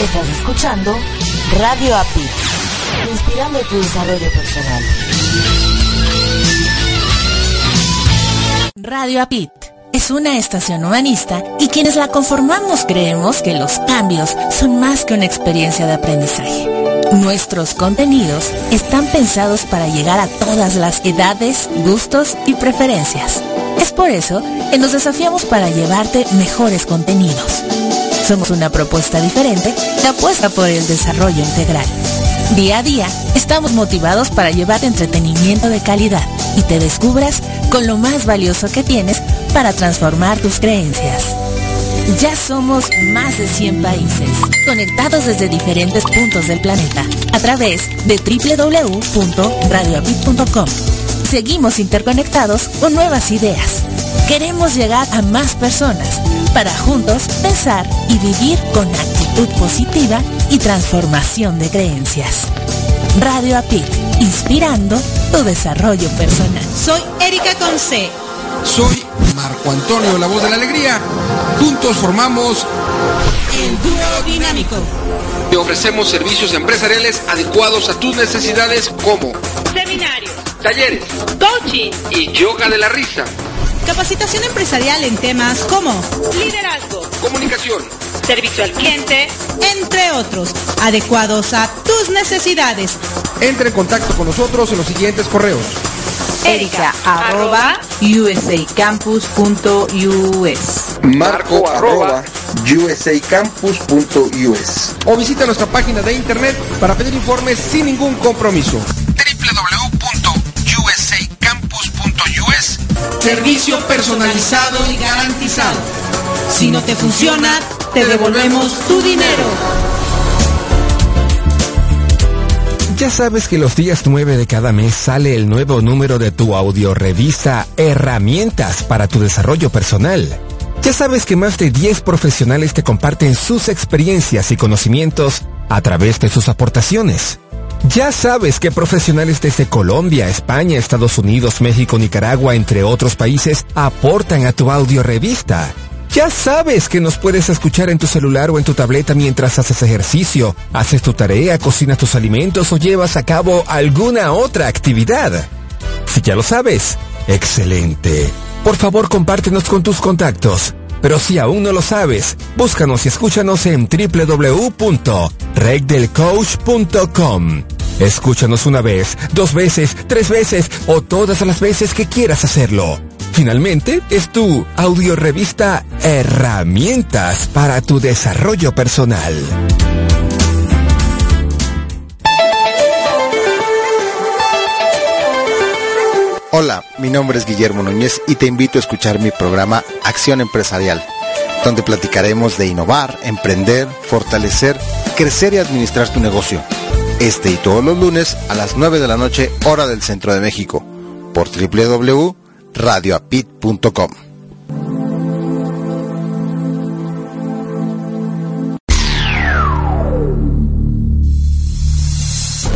Estás escuchando Radio Apit, inspirando tu desarrollo personal. Radio Apit es una estación humanista y quienes la conformamos creemos que los cambios son más que una experiencia de aprendizaje. Nuestros contenidos están pensados para llegar a todas las edades, gustos y preferencias. Es por eso que nos desafiamos para llevarte mejores contenidos. Somos una propuesta diferente que apuesta por el desarrollo integral. Día a día estamos motivados para llevar entretenimiento de calidad y te descubras con lo más valioso que tienes para transformar tus creencias. Ya somos más de 100 países, conectados desde diferentes puntos del planeta a través de www.radioapit.com. Seguimos interconectados con nuevas ideas. Queremos llegar a más personas para juntos pensar y vivir con actitud positiva y transformación de creencias. Radio Apit, inspirando tu desarrollo personal. Soy Erika Conce. Soy Marco Antonio, la voz de la alegría. Juntos formamos el dúo dinámico. Te ofrecemos servicios empresariales adecuados a tus necesidades como seminarios, talleres, coaching y yoga de la risa. Capacitación empresarial en temas como liderazgo, comunicación, servicio al cliente, entre otros, adecuados a tus necesidades. Entra en contacto con nosotros en los siguientes correos: erica@usacampus.us, marco@usacampus.us, o visita nuestra página de internet para pedir informes sin ningún compromiso. www.usacampus.us. Servicio personalizado y garantizado. Si no te funciona, te devolvemos tu dinero. Ya sabes que los días 9 de cada mes sale el nuevo número de tu audiorevista Herramientas para tu desarrollo personal. Ya sabes que más de 10 profesionales te comparten sus experiencias y conocimientos a través de sus aportaciones. Ya sabes que profesionales desde Colombia, España, Estados Unidos, México, Nicaragua, entre otros países, aportan a tu audiorevista. Ya sabes que nos puedes escuchar en tu celular o en tu tableta mientras haces ejercicio, haces tu tarea, cocinas tus alimentos o llevas a cabo alguna otra actividad. Si ya lo sabes, excelente. Por favor, compártenos con tus contactos. Pero si aún no lo sabes, búscanos y escúchanos en www.regdelcoach.com. Escúchanos una vez, dos veces, tres veces o todas las veces que quieras hacerlo. Finalmente, es tu audiorevista Herramientas para tu desarrollo personal. Hola, mi nombre es Guillermo Núñez y te invito a escuchar mi programa Acción Empresarial, donde platicaremos de innovar, emprender, fortalecer, crecer y administrar tu negocio. Este y todos los lunes a las 9 de la noche, hora del Centro de México, por www.radioapit.com.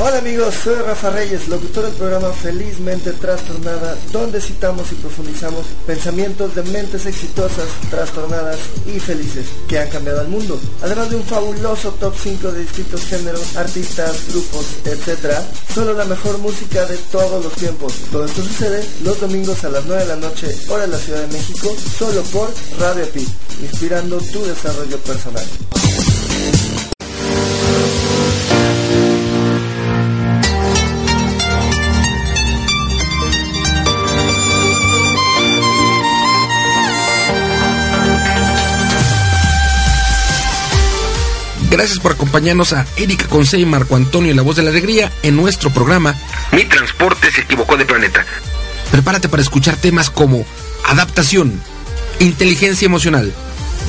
Hola amigos, soy Rafa Reyes, locutor del programa Felizmente Trastornada, donde citamos y profundizamos pensamientos de mentes exitosas, trastornadas y felices que han cambiado al mundo. Además de un fabuloso top 5 de distintos géneros, artistas, grupos, etc. Solo la mejor música de todos los tiempos. Todo esto sucede los domingos a las 9 de la noche, hora de la Ciudad de México, solo por Radio Apit, inspirando tu desarrollo personal. Gracias por acompañarnos a Erika Conce y Marco Antonio, la voz de la alegría, en nuestro programa Mi transporte se equivocó de planeta. Prepárate para escuchar temas como adaptación, inteligencia emocional,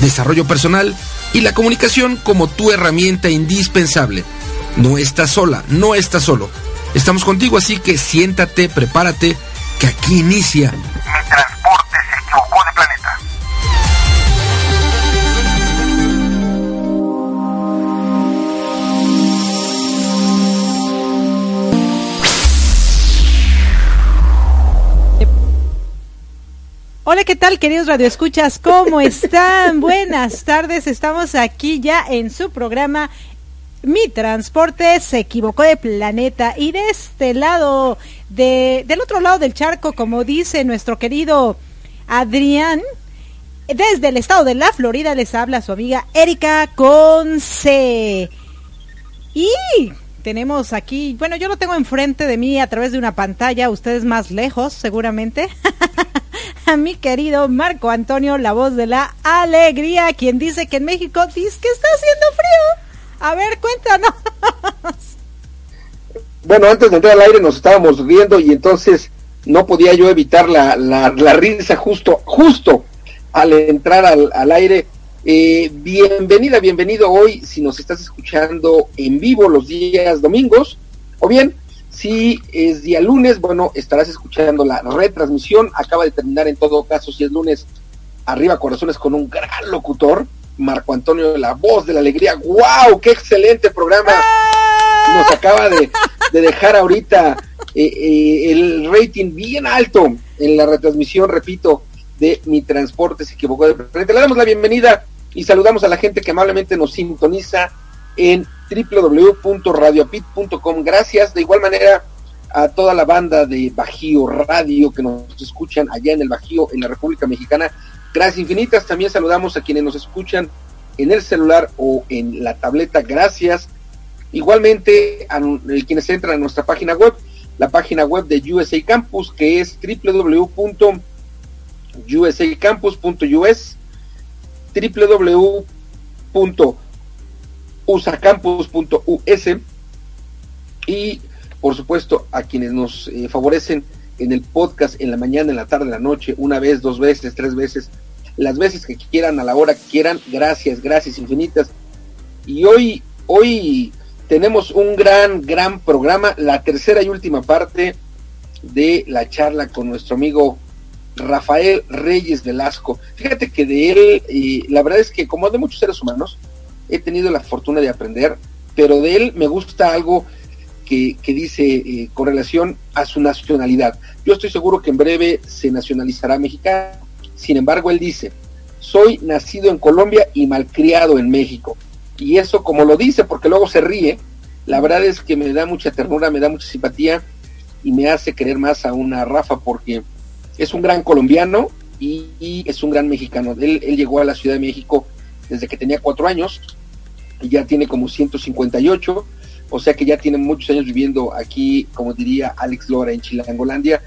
desarrollo personal y la comunicación como tu herramienta indispensable. No estás sola, no estás solo. Estamos contigo, así que siéntate, prepárate, que aquí inicia Mi transporte se equivocó de planeta. Hola, ¿qué tal, queridos radioescuchas? ¿Cómo están? Buenas tardes, estamos aquí ya en su programa Mi transporte se equivocó de planeta, y de este lado, del otro lado del charco, como dice nuestro querido Adrián, desde el estado de la Florida les habla su amiga Erika Conce. Y tenemos aquí, bueno, yo lo tengo enfrente de mí a través de una pantalla, ustedes más lejos seguramente, a mi querido Marco Antonio, la voz de la alegría, quien dice que en México dice que está haciendo frío. A ver, cuéntanos. Bueno, antes de entrar al aire nos estábamos riendo y entonces no podía yo evitar la risa justo al entrar al aire. Bienvenida, bienvenido hoy, si nos estás escuchando en vivo los días domingos, o bien, si es día lunes, bueno, estarás escuchando la retransmisión. Acaba de terminar, en todo caso, si es lunes, Arriba Corazones con un gran locutor, Marco Antonio, la voz de la alegría. ¡Wow! ¡Qué excelente programa! Nos acaba de dejar ahorita el rating bien alto en la retransmisión, repito, de Mi Transporte se equivocó de planeta. Le damos la bienvenida y saludamos a la gente que amablemente nos sintoniza en www.radioapit.com. Gracias de igual manera a toda la banda de Bajío Radio que nos escuchan allá en el Bajío, en la República Mexicana. Gracias infinitas. También saludamos a quienes nos escuchan en el celular o en la tableta. Gracias. Igualmente a quienes entran a nuestra página web, la página web de USA Campus, que es www.usacampus.us, www.usacampus.us, y por supuesto a quienes nos favorecen en el podcast, en la mañana, en la tarde, en la noche, una vez, dos veces, tres veces, las veces que quieran, a la hora que quieran. Gracias infinitas. Y hoy tenemos un gran programa, la tercera y última parte de la charla con nuestro amigo Rafael Reyes Velasco. Fíjate que de él, la verdad es que como de muchos seres humanos, he tenido la fortuna de aprender, pero de él me gusta algo que dice con relación a su nacionalidad. Yo estoy seguro que en breve se nacionalizará mexicano. Sin embargo, él dice: soy nacido en Colombia y malcriado en México. Y eso, como lo dice, porque luego se ríe, la verdad es que me da mucha ternura, me da mucha simpatía y me hace querer más a una Rafa, porque es un gran colombiano y es un gran mexicano. Él llegó a la Ciudad de México desde que tenía 4 años y ya tiene como 158, o sea que ya tiene muchos años viviendo aquí, como diría Alex Lora, en Chilangolandia.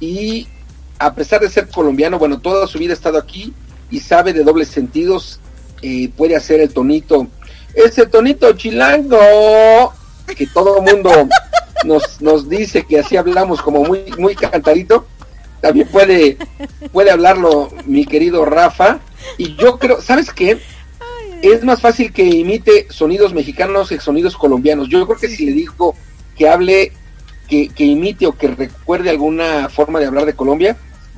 Y a pesar de ser colombiano, bueno, toda su vida ha estado aquí y sabe de dobles sentidos. Puede hacer el tonito, ese tonito chilango que todo el mundo nos dice que así hablamos, como muy cantadito. También puede hablarlo mi querido Rafa. Y yo creo, ¿sabes qué? Es más fácil que imite sonidos mexicanos que sonidos colombianos. Yo creo que si le digo que hable, que imite o que recuerde alguna forma de hablar de Colombia,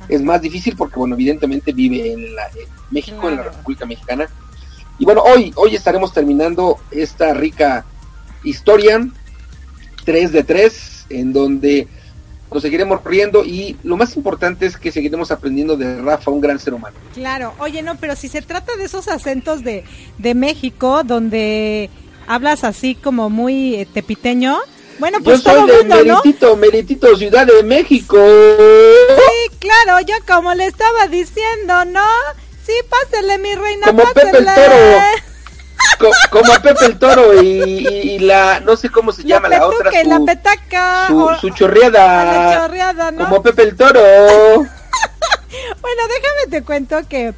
es más difícil porque, bueno, evidentemente vive en México, claro, en la República Mexicana. Y bueno, hoy estaremos terminando esta rica historia 3 de 3, en donde nos seguiremos riendo y lo más importante es que seguiremos aprendiendo de Rafa, un gran ser humano. Claro, oye, no, pero si se trata de esos acentos de México, donde hablas así como muy tepiteño, bueno, pues yo todo soy mundo, ¿no? Meritito, Ciudad de México. Sí, claro, yo como le estaba diciendo, ¿no? Sí, pásele, mi reina, como pásele. Pepe el Toro. Como a Pepe el Toro y la, no sé cómo se llama, la otra, su, la petaca, su chorreada, la chorreada, ¿no? Como Pepe el Toro. Bueno, déjame te cuento que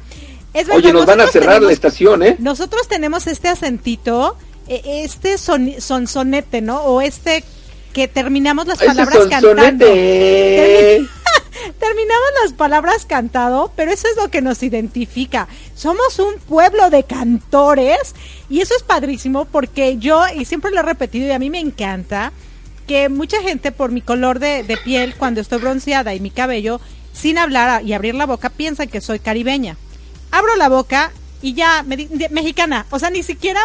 es verdad. Oye, nos van a cerrar la estación, ¿eh? Nosotros tenemos este acentito, este sonsonete, ¿no? O este que terminamos las palabras cantando. Terminamos las palabras cantado, pero eso es lo que nos identifica. Somos un pueblo de cantores y eso es padrísimo, porque yo, y siempre lo he repetido y a mí me encanta, que mucha gente por mi color de piel, cuando estoy bronceada y mi cabello, sin hablar y abrir la boca, piensa que soy caribeña. Abro la boca y ya me dicen mexicana, o sea, ni siquiera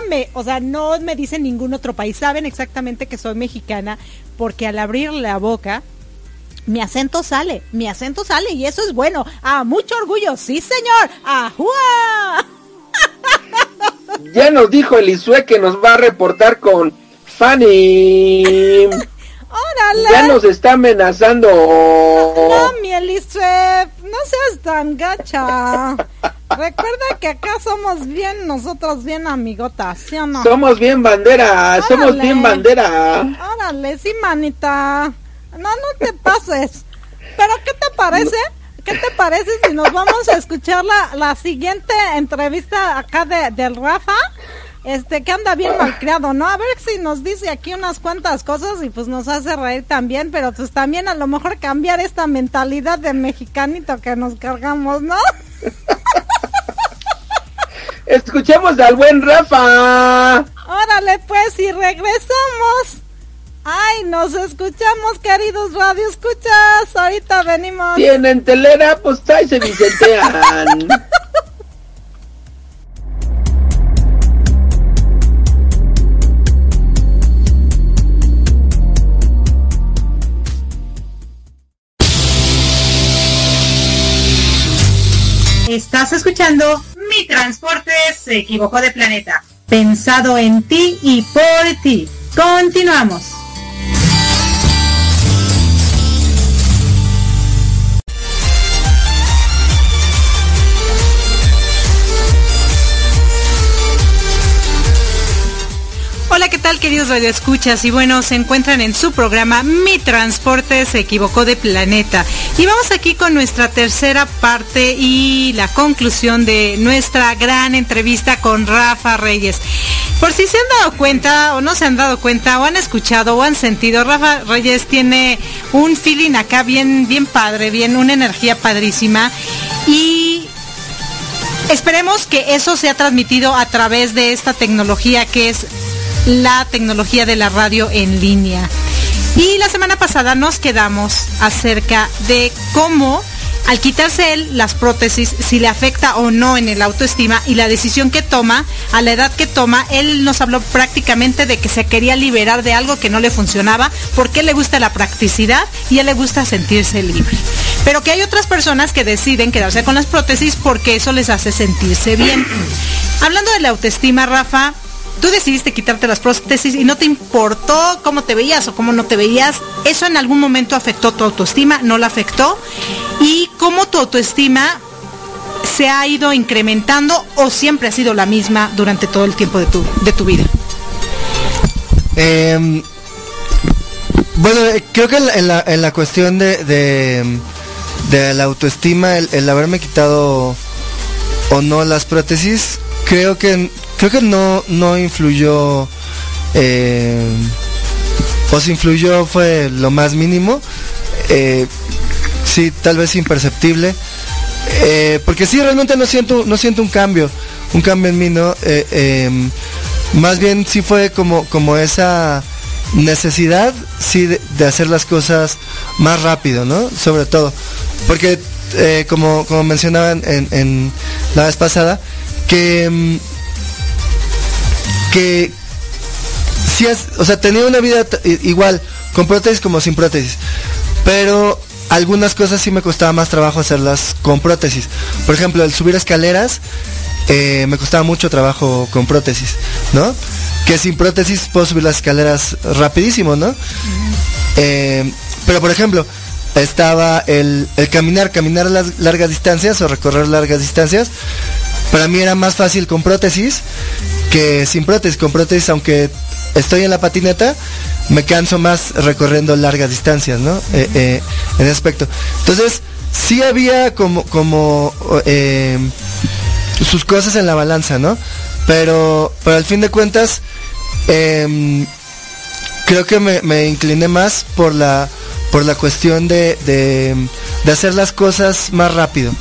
no me dicen ningún otro país, saben exactamente que soy mexicana, porque al abrir la boca Mi acento sale y eso es bueno. ¡A mucho orgullo! ¡Sí, señor! ¡Ajúa! Ya nos dijo el Isue que nos va a reportar con Fanny. ¡Órale! Ya nos está amenazando. No, mi Elisue, no seas tan gacha. Recuerda que acá somos bien, nosotros bien amigotas, ¿sí o no? Somos bien bandera. ¡Órale! Somos bien bandera. Órale, sí, manita. No, no te pases. ¿Pero qué te parece? ¿Qué te parece si nos vamos a escuchar la siguiente entrevista acá del Rafa? Que anda bien malcriado, ¿no? A ver si nos dice aquí unas cuantas cosas y pues nos hace reír también, pero pues también a lo mejor cambiar esta mentalidad de mexicanito que nos cargamos, ¿no? Escuchemos al buen Rafa. Órale, pues, y regresamos. Ay, nos escuchamos, queridos radioescuchas. Ahorita venimos. Tienen telera, pues ahí se vicentean. Estás escuchando Mi Transporte se equivocó de planeta. Pensado en ti y por ti. Continuamos. Hola, ¿qué tal, queridos radioescuchas? Y bueno, se encuentran en su programa Mi Transporte se equivocó de planeta. Y vamos aquí con nuestra tercera parte y la conclusión de nuestra gran entrevista con Rafa Reyes. Por si se han dado cuenta o no se han dado cuenta o han escuchado o han sentido, Rafa Reyes tiene un feeling acá bien padre, bien una energía padrísima. Y esperemos que eso sea transmitido a través de esta tecnología que es la tecnología de la radio en línea. Y la semana pasada nos quedamos acerca de cómo al quitarse él las prótesis, si le afecta o no en el autoestima y la decisión que toma, a la edad que toma. Él nos habló prácticamente de que se quería liberar de algo que no le funcionaba, porque le gusta la practicidad y a él le gusta sentirse libre. Pero que hay otras personas que deciden quedarse con las prótesis porque eso les hace sentirse bien. Hablando de la autoestima, Rafa, tú decidiste quitarte las prótesis y no te importó cómo te veías o cómo no te veías. ¿Eso en algún momento afectó tu autoestima? ¿No la afectó? ¿Y cómo tu autoestima se ha ido incrementando o siempre ha sido la misma durante todo el tiempo de tu vida? Bueno, creo que en la cuestión de la autoestima, el haberme quitado o no las prótesis, creo que no influyó, o si influyó fue lo más mínimo, sí, tal vez imperceptible, porque sí, realmente no siento un cambio en mí, ¿no? Más bien sí fue como esa necesidad, sí, de hacer las cosas más rápido, ¿no? Sobre todo, porque como mencionaban en la vez pasada, que si es, o sea, tenía una vida igual con prótesis como sin prótesis, pero algunas cosas sí me costaba más trabajo hacerlas con prótesis. Por ejemplo, el subir escaleras me costaba mucho trabajo con prótesis, ¿no? Que sin prótesis puedo subir las escaleras rapidísimo, ¿no? Pero por ejemplo, estaba el caminar las largas distancias o recorrer largas distancias. Para mí era más fácil con prótesis que sin prótesis. Con prótesis, aunque estoy en la patineta, me canso más recorriendo largas distancias, ¿no? En ese aspecto. Entonces, sí había como sus cosas en la balanza, ¿no? Pero al fin de cuentas, creo que me incliné más por la cuestión de hacer las cosas más rápido.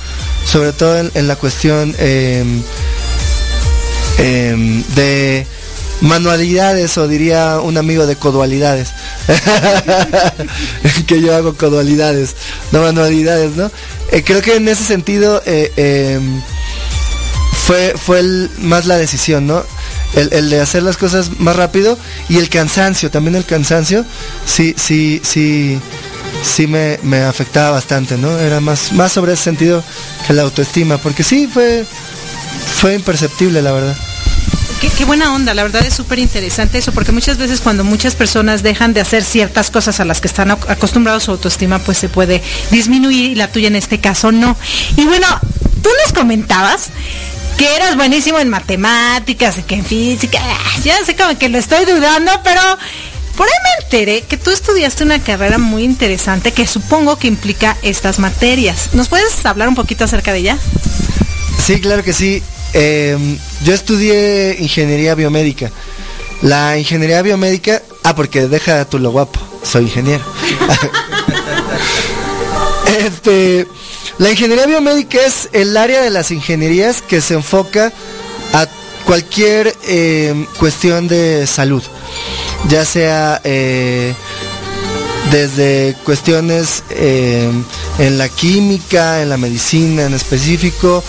Sobre todo en la cuestión de manualidades, o diría un amigo, de codualidades. Que yo hago codualidades, no manualidades, ¿no? Creo que en ese sentido fue más la decisión, ¿no? El de hacer las cosas más rápido, y el cansancio, también el cansancio, sí sí me afectaba bastante, ¿no? Era más sobre ese sentido que la autoestima, porque sí fue imperceptible, la verdad. Qué buena onda, la verdad es súper interesante eso, porque muchas veces cuando muchas personas dejan de hacer ciertas cosas a las que están acostumbrados, su autoestima pues se puede disminuir, y la tuya en este caso no. Y bueno, tú nos comentabas que eras buenísimo en matemáticas y que en física, ya sé como que lo estoy dudando, pero por ahí me enteré que tú estudiaste una carrera muy interesante que supongo que implica estas materias. ¿Nos puedes hablar un poquito acerca de ella? Sí, claro que sí. Yo estudié ingeniería biomédica. La ingeniería biomédica... Ah, porque deja tú lo guapo. Soy ingeniero. La ingeniería biomédica es el área de las ingenierías que se enfoca a cualquier cuestión de salud. Ya sea desde cuestiones en la química, en la medicina en específico.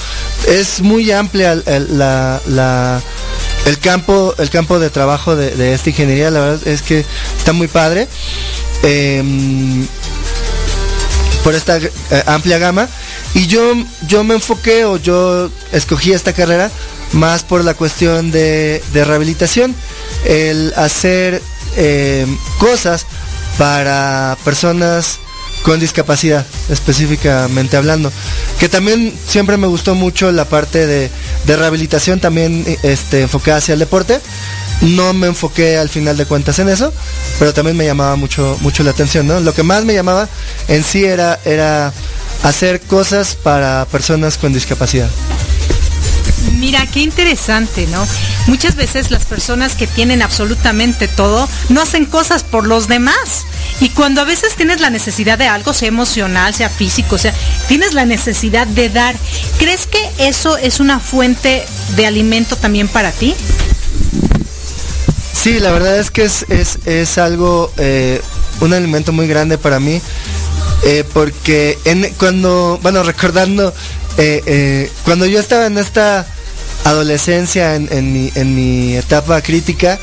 Es muy amplia el campo de trabajo de esta ingeniería. La verdad es que está muy padre por esta amplia gama. Y yo me enfoqué, o yo escogí esta carrera más por la cuestión de rehabilitación, el hacer cosas para personas con discapacidad, específicamente hablando, que también siempre me gustó mucho la parte de rehabilitación, también enfocada hacia el deporte. No me enfoqué al final de cuentas en eso, pero también me llamaba mucho la atención, ¿no? Lo que más me llamaba en sí era hacer cosas para personas con discapacidad. Mira, qué interesante, ¿no? Muchas veces las personas que tienen absolutamente todo no hacen cosas por los demás. Y cuando a veces tienes la necesidad de algo, sea emocional, sea físico, sea, tienes la necesidad de dar. ¿Crees que eso es una fuente de alimento también para ti? Sí, la verdad es que es algo, un alimento muy grande para mí. Porque recordando... cuando yo estaba en esta adolescencia, en mi etapa crítica,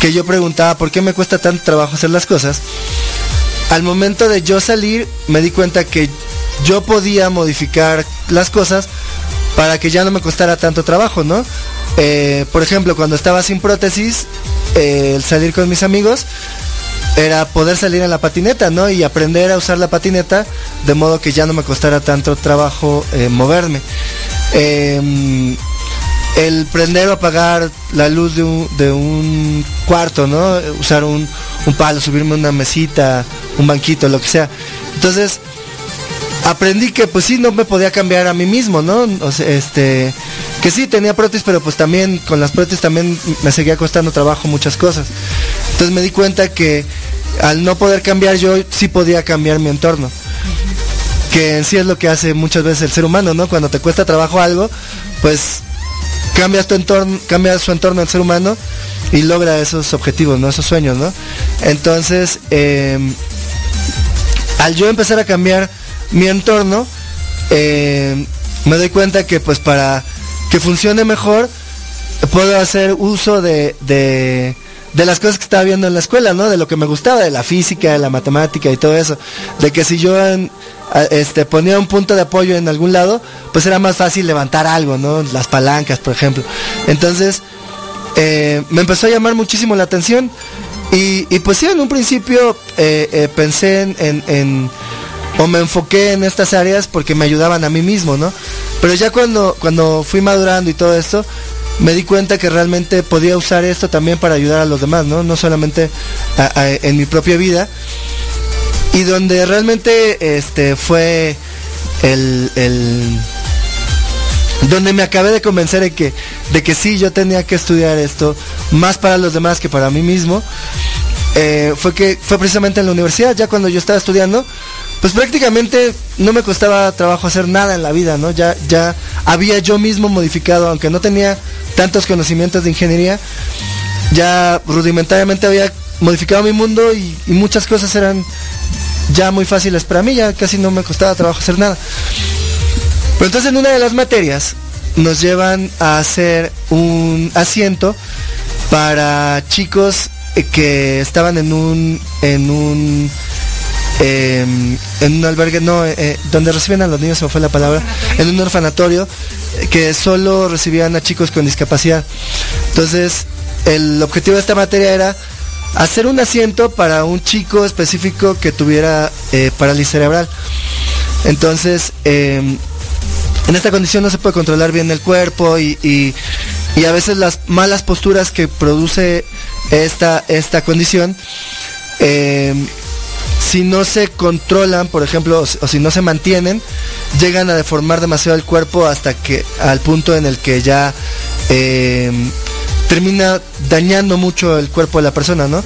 que yo preguntaba por qué me cuesta tanto trabajo hacer las cosas, al momento de yo salir me di cuenta que yo podía modificar las cosas para que ya no me costara tanto trabajo, ¿no? Por ejemplo, cuando estaba sin prótesis, el salir con mis amigos era poder salir en la patineta, ¿no? Y aprender a usar la patineta de modo que ya no me costara tanto trabajo moverme. El prender o apagar la luz de un cuarto, ¿no? Usar un palo, subirme una mesita, un banquito, lo que sea. Entonces, aprendí que pues sí, no me podía cambiar a mí mismo, ¿no? O sea, que sí, tenía prótesis, pero pues también, con las prótesis también me seguía costando trabajo muchas cosas. Entonces me di cuenta que al no poder cambiar yo, sí podía cambiar mi entorno. Uh-huh. Que en sí es lo que hace muchas veces el ser humano, ¿no? Cuando te cuesta trabajo algo, pues cambias tu entorno, cambias su entorno al ser humano y logra esos objetivos, ¿no? Esos sueños, ¿no? Entonces, al yo empezar a cambiar mi entorno, me doy cuenta que pues para que funcione mejor puedo hacer uso de las cosas que estaba viendo en la escuela, ¿no? De lo que me gustaba, de la física, de la matemática y todo eso. De que si yo ponía un punto de apoyo en algún lado, pues era más fácil levantar algo, ¿no? Las palancas, por ejemplo. Entonces, me empezó a llamar muchísimo la atención. Y pues sí, en un principio pensé o me enfoqué en estas áreas porque me ayudaban a mí mismo, ¿no? Pero ya cuando fui madurando y todo esto, me di cuenta que realmente podía usar esto también para ayudar a los demás, ¿no? No solamente en mi propia vida. Y donde realmente fue donde me acabé de convencer de que sí, yo tenía que estudiar esto más para los demás que para mí mismo. Fue precisamente en la universidad, ya cuando yo estaba estudiando, pues prácticamente no me costaba trabajo hacer nada en la vida, ¿no? Ya había yo mismo modificado, aunque no tenía tantos conocimientos de ingeniería, ya rudimentariamente había modificado mi mundo y muchas cosas eran ya muy fáciles para mí, ya casi no me costaba trabajo hacer nada. Pero entonces en una de las materias nos llevan a hacer un asiento para chicos que estaban en un en un albergue, no, donde reciben a los niños, se me fue la palabra, en un orfanatorio que solo recibían a chicos con discapacidad. Entonces, el objetivo de esta materia era hacer un asiento para un chico específico que tuviera parálisis cerebral. Entonces, en esta condición no se puede controlar bien el cuerpo y a veces las malas posturas que produce esta condición, si no se controlan, por ejemplo, o si no se mantienen, llegan a deformar demasiado el cuerpo hasta que al punto en el que ya termina dañando mucho el cuerpo de la persona, ¿no?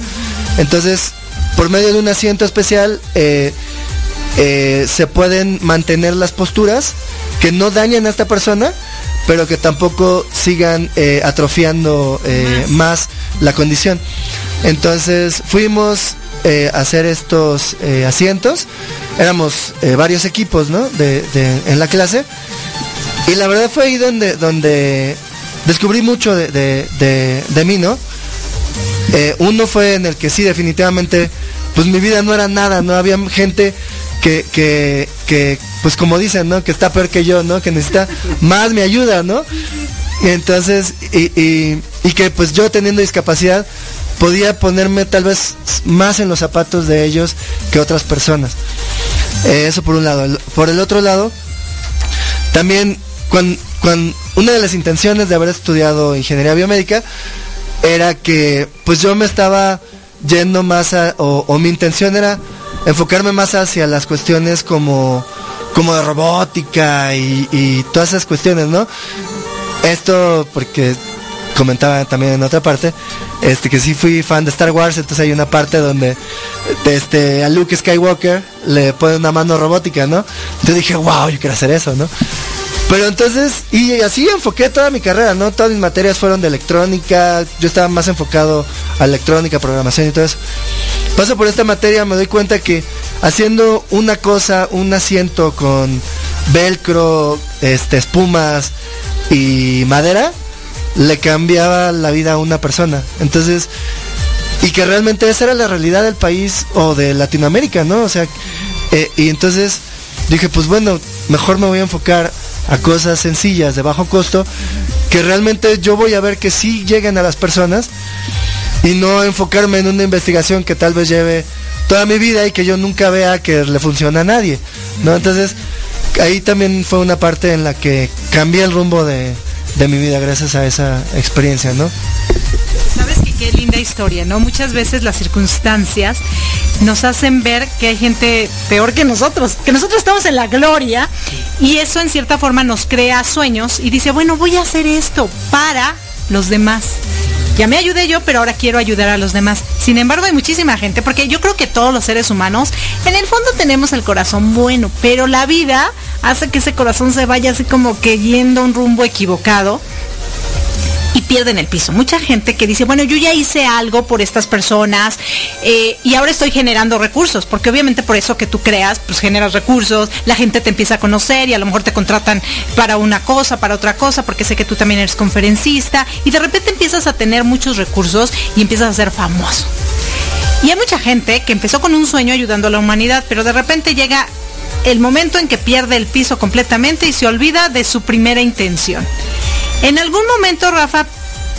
Entonces, por medio de un asiento especial, se pueden mantener las posturas que no dañen a esta persona, pero que tampoco sigan atrofiando más la condición. Entonces fuimos a hacer estos asientos. Éramos varios equipos, ¿no? En la clase. Y la verdad fue ahí donde descubrí mucho de mí, ¿no? Uno fue en el que sí, definitivamente, pues mi vida no era nada, ¿no? Había gente que pues como dicen, ¿no? Que está peor que yo, ¿no? Que necesita más mi ayuda, ¿no? Entonces, y que pues yo teniendo discapacidad podía ponerme tal vez más en los zapatos de ellos que otras personas. Eso por un lado. Por el otro lado, también con una de las intenciones de haber estudiado ingeniería biomédica era que pues yo me estaba yendo más o mi intención era enfocarme más hacia las cuestiones como de robótica y todas esas cuestiones, ¿no? Esto porque comentaba también en otra parte que sí fui fan de Star Wars, entonces hay una parte donde a Luke Skywalker le pone una mano robótica, ¿no? Entonces dije, wow, yo quiero hacer eso, ¿no? Pero entonces, y así enfoqué toda mi carrera, ¿no? Todas mis materias fueron de electrónica, yo estaba más enfocado a electrónica, programación y todo eso. Paso por esta materia, me doy cuenta que haciendo una cosa, un asiento con velcro, espumas y madera, le cambiaba la vida a una persona. Entonces, y que realmente esa era la realidad del país o de Latinoamérica, ¿no? O sea, y entonces dije, pues bueno, mejor me voy a enfocar a cosas sencillas, de bajo costo, que realmente yo voy a ver que sí lleguen a las personas, y no enfocarme en una investigación que tal vez lleve toda mi vida y que yo nunca vea que le funciona a nadie, ¿no? Entonces, ahí también fue una parte en la que cambié el rumbo de mi vida gracias a esa experiencia, ¿no? Sabes que qué linda historia, ¿no? Muchas veces las circunstancias nos hacen ver que hay gente peor que nosotros estamos en la gloria, y eso en cierta forma nos crea sueños y dice, bueno, voy a hacer esto para los demás. Ya me ayudé yo, pero ahora quiero ayudar a los demás. Sin embargo, hay muchísima gente, porque yo creo que todos los seres humanos, en el fondo tenemos el corazón bueno, pero la vida hace que ese corazón se vaya así como que yendo a un rumbo equivocado y pierden el piso. Mucha gente que dice, bueno, yo ya hice algo por estas personas y ahora estoy generando recursos, porque obviamente por eso que tú creas, pues generas recursos, la gente te empieza a conocer y a lo mejor te contratan para una cosa, para otra cosa, porque sé que tú también eres conferencista, y de repente empiezas a tener muchos recursos y empiezas a ser famoso. Y hay mucha gente que empezó con un sueño ayudando a la humanidad, pero de repente llega el momento en que pierde el piso completamente y se olvida de su primera intención. ¿En algún momento Rafa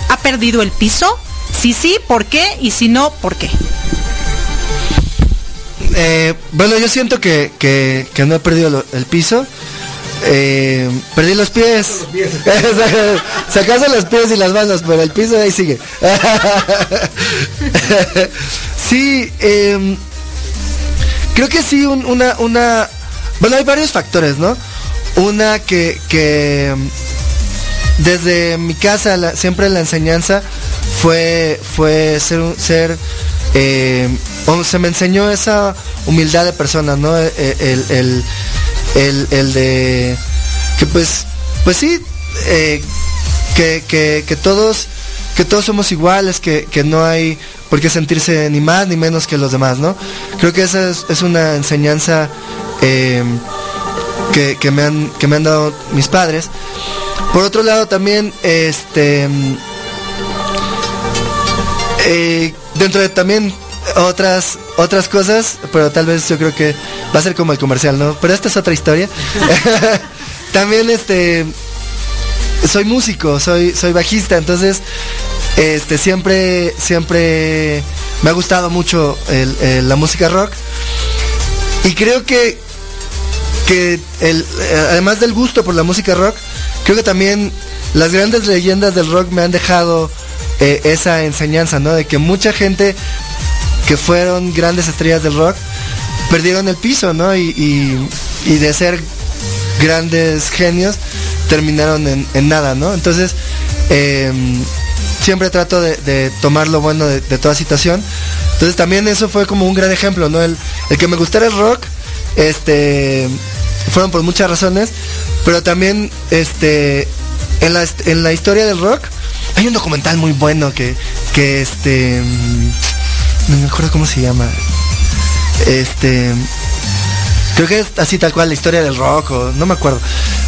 ha perdido el piso? Si sí, ¿por qué? Y si no, ¿por qué? Bueno, yo siento que no he perdido el piso. Perdí los pies. Sacaste los pies y las manos, pero el piso ahí sigue. Sí, creo que sí, una... Bueno, hay varios factores, ¿no? Una que desde mi casa siempre la enseñanza fue ser se me enseñó esa humildad de persona, ¿no? El de que pues sí, que todos somos iguales, que no hay por qué sentirse ni más ni menos que los demás, ¿no? Creo que esa es una enseñanza que me han dado mis padres. Por otro lado también, dentro de también otras cosas, pero tal vez yo creo que va a ser como el comercial, ¿no? Pero esta es otra historia. También soy músico, soy bajista, entonces siempre me ha gustado mucho la música rock. Y creo que además del gusto por la música rock, creo que también las grandes leyendas del rock me han dejado esa enseñanza, ¿no? De que mucha gente que fueron grandes estrellas del rock perdieron el piso, ¿no? Y de ser grandes genios terminaron en nada, ¿no? Entonces siempre trato de tomar lo bueno de toda situación. Entonces también eso fue como un gran ejemplo, ¿no? El que me gustara el rock fueron por muchas razones, pero también en la historia del rock hay un documental muy bueno que no me acuerdo cómo se llama, creo que es así tal cual, la historia del rock, o no me acuerdo,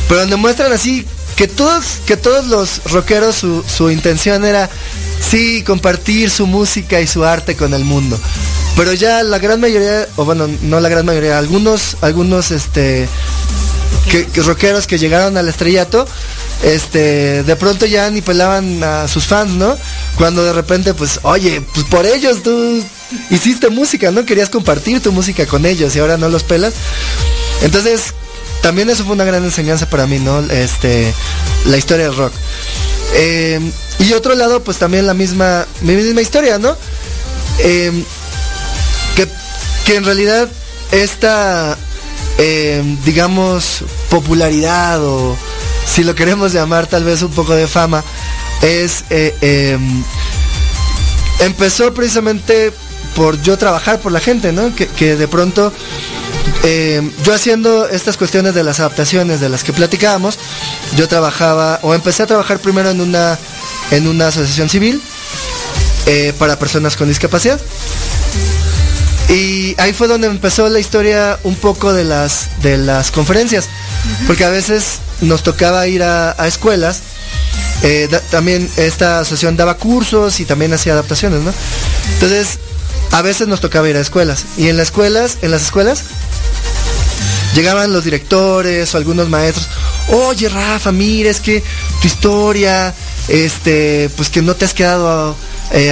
pero donde muestran así que todos los rockeros su intención era sí compartir su música y su arte con el mundo, pero ya la gran mayoría, o bueno, no la gran mayoría, algunos que rockeros que llegaron al estrellato de pronto ya ni pelaban a sus fans, ¿no? Cuando de repente pues, oye, pues por ellos tú hiciste música, ¿no? Querías compartir tu música con ellos y ahora no los pelas. Entonces también eso fue una gran enseñanza para mí, ¿no? La historia del rock. Y otro lado, pues también mi misma historia, ¿no? Que en realidad esta, digamos, popularidad, o si lo queremos llamar tal vez un poco de fama, empezó precisamente por yo trabajar por la gente, ¿no? Que de pronto yo haciendo estas cuestiones de las adaptaciones de las que platicábamos, yo trabajaba, o empecé a trabajar primero en una asociación civil para personas con discapacidad. Y ahí fue donde empezó la historia un poco de las conferencias, porque a veces nos tocaba ir a escuelas. También esta asociación daba cursos y también hacía adaptaciones, ¿no? Entonces a veces nos tocaba ir a escuelas, y en las escuelas llegaban los directores o algunos maestros. Oye, Rafa, mira, es que tu historia, pues que no te has quedado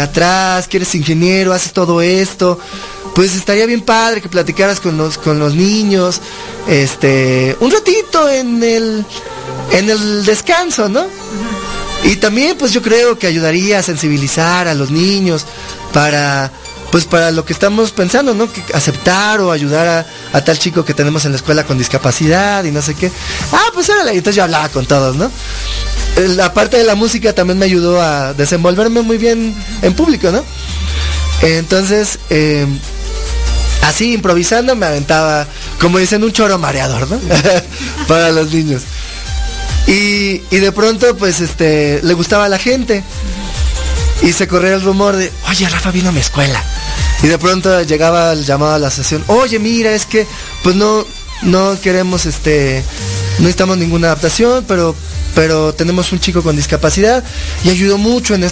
atrás, que eres ingeniero, haces todo esto, pues estaría bien padre que platicaras con los niños, un ratito en el descanso, ¿no? Y también pues yo creo que ayudaría a sensibilizar a los niños para lo que estamos pensando, ¿no? Que aceptar o ayudar a tal chico que tenemos en la escuela con discapacidad y no sé qué. Ah, pues órale. Entonces yo hablaba con todos, ¿no? La parte de la música también me ayudó a desenvolverme muy bien en público, ¿no? Entonces, así improvisando me aventaba, como dicen, un choro mareador, ¿no? Para los niños. Y de pronto, pues, le gustaba a la gente. Y se corría el rumor de, oye, Rafa vino a mi escuela. Y de pronto llegaba el llamado a la sesión. Oye, mira, es que pues no queremos, no necesitamos ninguna adaptación, pero tenemos un chico con discapacidad y ayudó mucho en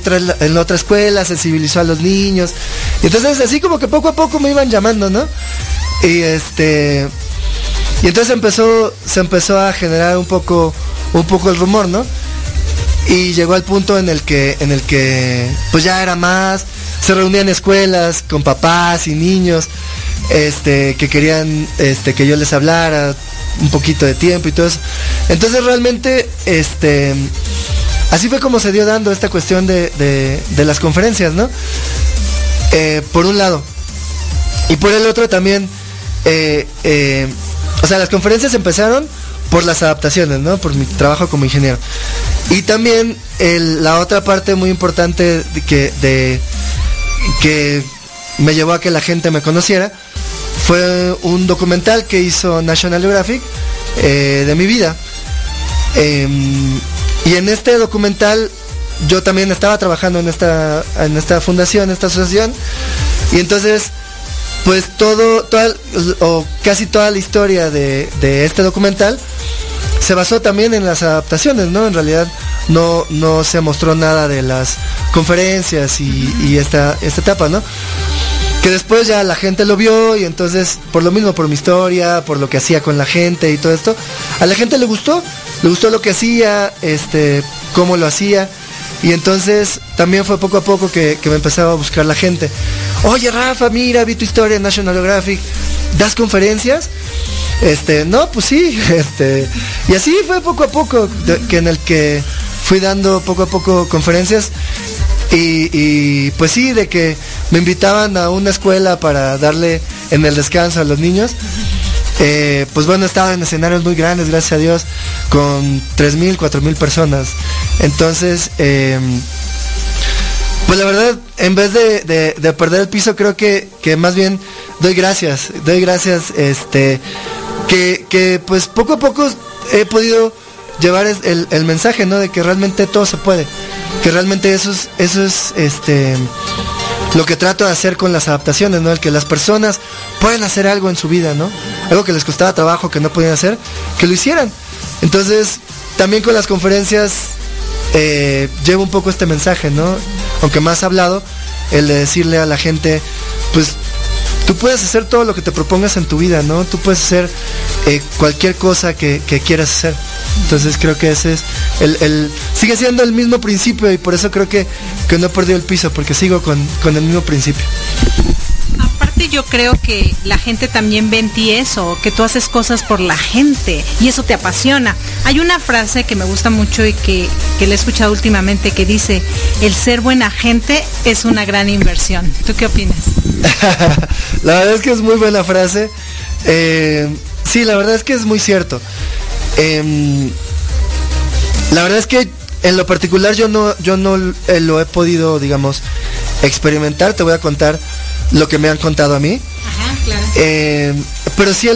la otra escuela, sensibilizó a los niños. Y entonces así como que poco a poco me iban llamando, ¿no? Y entonces se empezó a generar un poco el rumor, ¿no? Y llegó al punto en el que pues ya era más, se reunían escuelas con papás y niños que querían que yo les hablara un poquito de tiempo y todo eso. Entonces realmente así fue como se dio dando esta cuestión de las conferencias, ¿no? Por un lado, y por el otro también o sea, las conferencias empezaron por las adaptaciones, ¿no? Por mi trabajo como ingeniero. Y también la otra parte muy importante que me llevó a que la gente me conociera fue un documental que hizo National Geographic de mi vida. Y en este documental yo también estaba trabajando en esta fundación, esta asociación. Y entonces pues casi toda la historia de este documental se basó también en las adaptaciones, ¿no? En realidad no se mostró nada de las conferencias y esta etapa, ¿no? Que después ya la gente lo vio y entonces, por lo mismo, por mi historia, por lo que hacía con la gente y todo esto, a la gente le gustó lo que hacía, cómo lo hacía. Y entonces también fue poco a poco que me empezaba a buscar la gente. Oye, Rafa, mira, vi tu historia en National Geographic, ¿das conferencias? No, pues sí, y así fue poco a poco que en el que fui dando poco a poco conferencias. Y pues sí, de que me invitaban a una escuela para darle en el descanso a los niños. Pues bueno, estaba en escenarios muy grandes, gracias a Dios, con 3,000, 4,000 personas. Entonces, pues la verdad, en vez de perder el piso, creo que más bien doy gracias, que pues poco a poco he podido llevar el mensaje, ¿no? De que realmente todo se puede, que realmente eso es lo que trato de hacer con las adaptaciones, ¿no? El que las personas pueden hacer algo en su vida, ¿no? Algo que les costaba trabajo, que no podían hacer, que lo hicieran. Entonces, también con las conferencias llevo un poco este mensaje, ¿no? Aunque más hablado, el de decirle a la gente, pues, tú puedes hacer todo lo que te propongas en tu vida, ¿no? Tú puedes hacer cualquier cosa que quieras hacer. Entonces creo que ese es sigue siendo el mismo principio, y por eso creo que no he perdido el piso, porque sigo con el mismo principio. Aparte, yo creo que la gente también ve en ti eso, que tú haces cosas por la gente y eso te apasiona. Hay una frase que me gusta mucho y que la he escuchado últimamente, que dice: el ser buena gente es una gran inversión. ¿Tú qué opinas? La verdad es que es muy buena frase. Sí, la verdad es que es muy cierto. La verdad es que en lo particular yo no lo he podido, digamos, experimentar. Te voy a contar lo que me han contado a mí. Ajá, claro. Pero sí,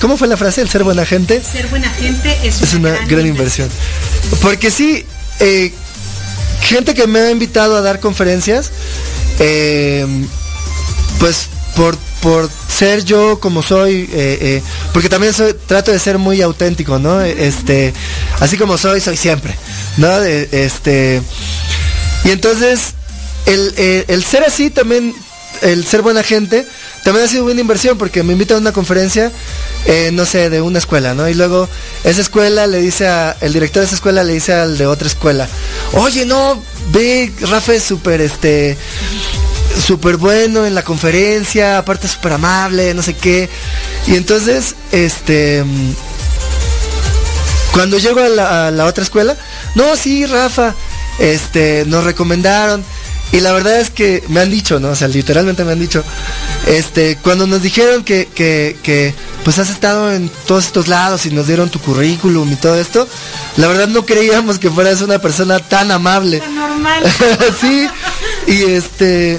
¿cómo fue la frase? El ser buena gente. Ser buena gente es una gran inversión. Porque sí, gente que me ha invitado a dar conferencias, pues por ser yo como soy, porque también trato de ser muy auténtico, ¿no? Así como soy siempre, ¿no? Y entonces el ser así también, el ser buena gente, también ha sido buena inversión, porque me invitan a una conferencia, no sé, de una escuela, ¿no? Y luego esa escuela le dice el director de esa escuela le dice al de otra escuela: oye, no, ve, Rafa es súper bueno en la conferencia, aparte súper amable, no sé qué. Y entonces, cuando llego a la otra escuela, no, sí, Rafa, nos recomendaron. Y la verdad es que me han dicho, ¿no? O sea, literalmente me han dicho, cuando nos dijeron que pues has estado en todos estos lados y nos dieron tu currículum y todo esto, la verdad no creíamos que fueras una persona tan amable. Tan normal. Sí. Y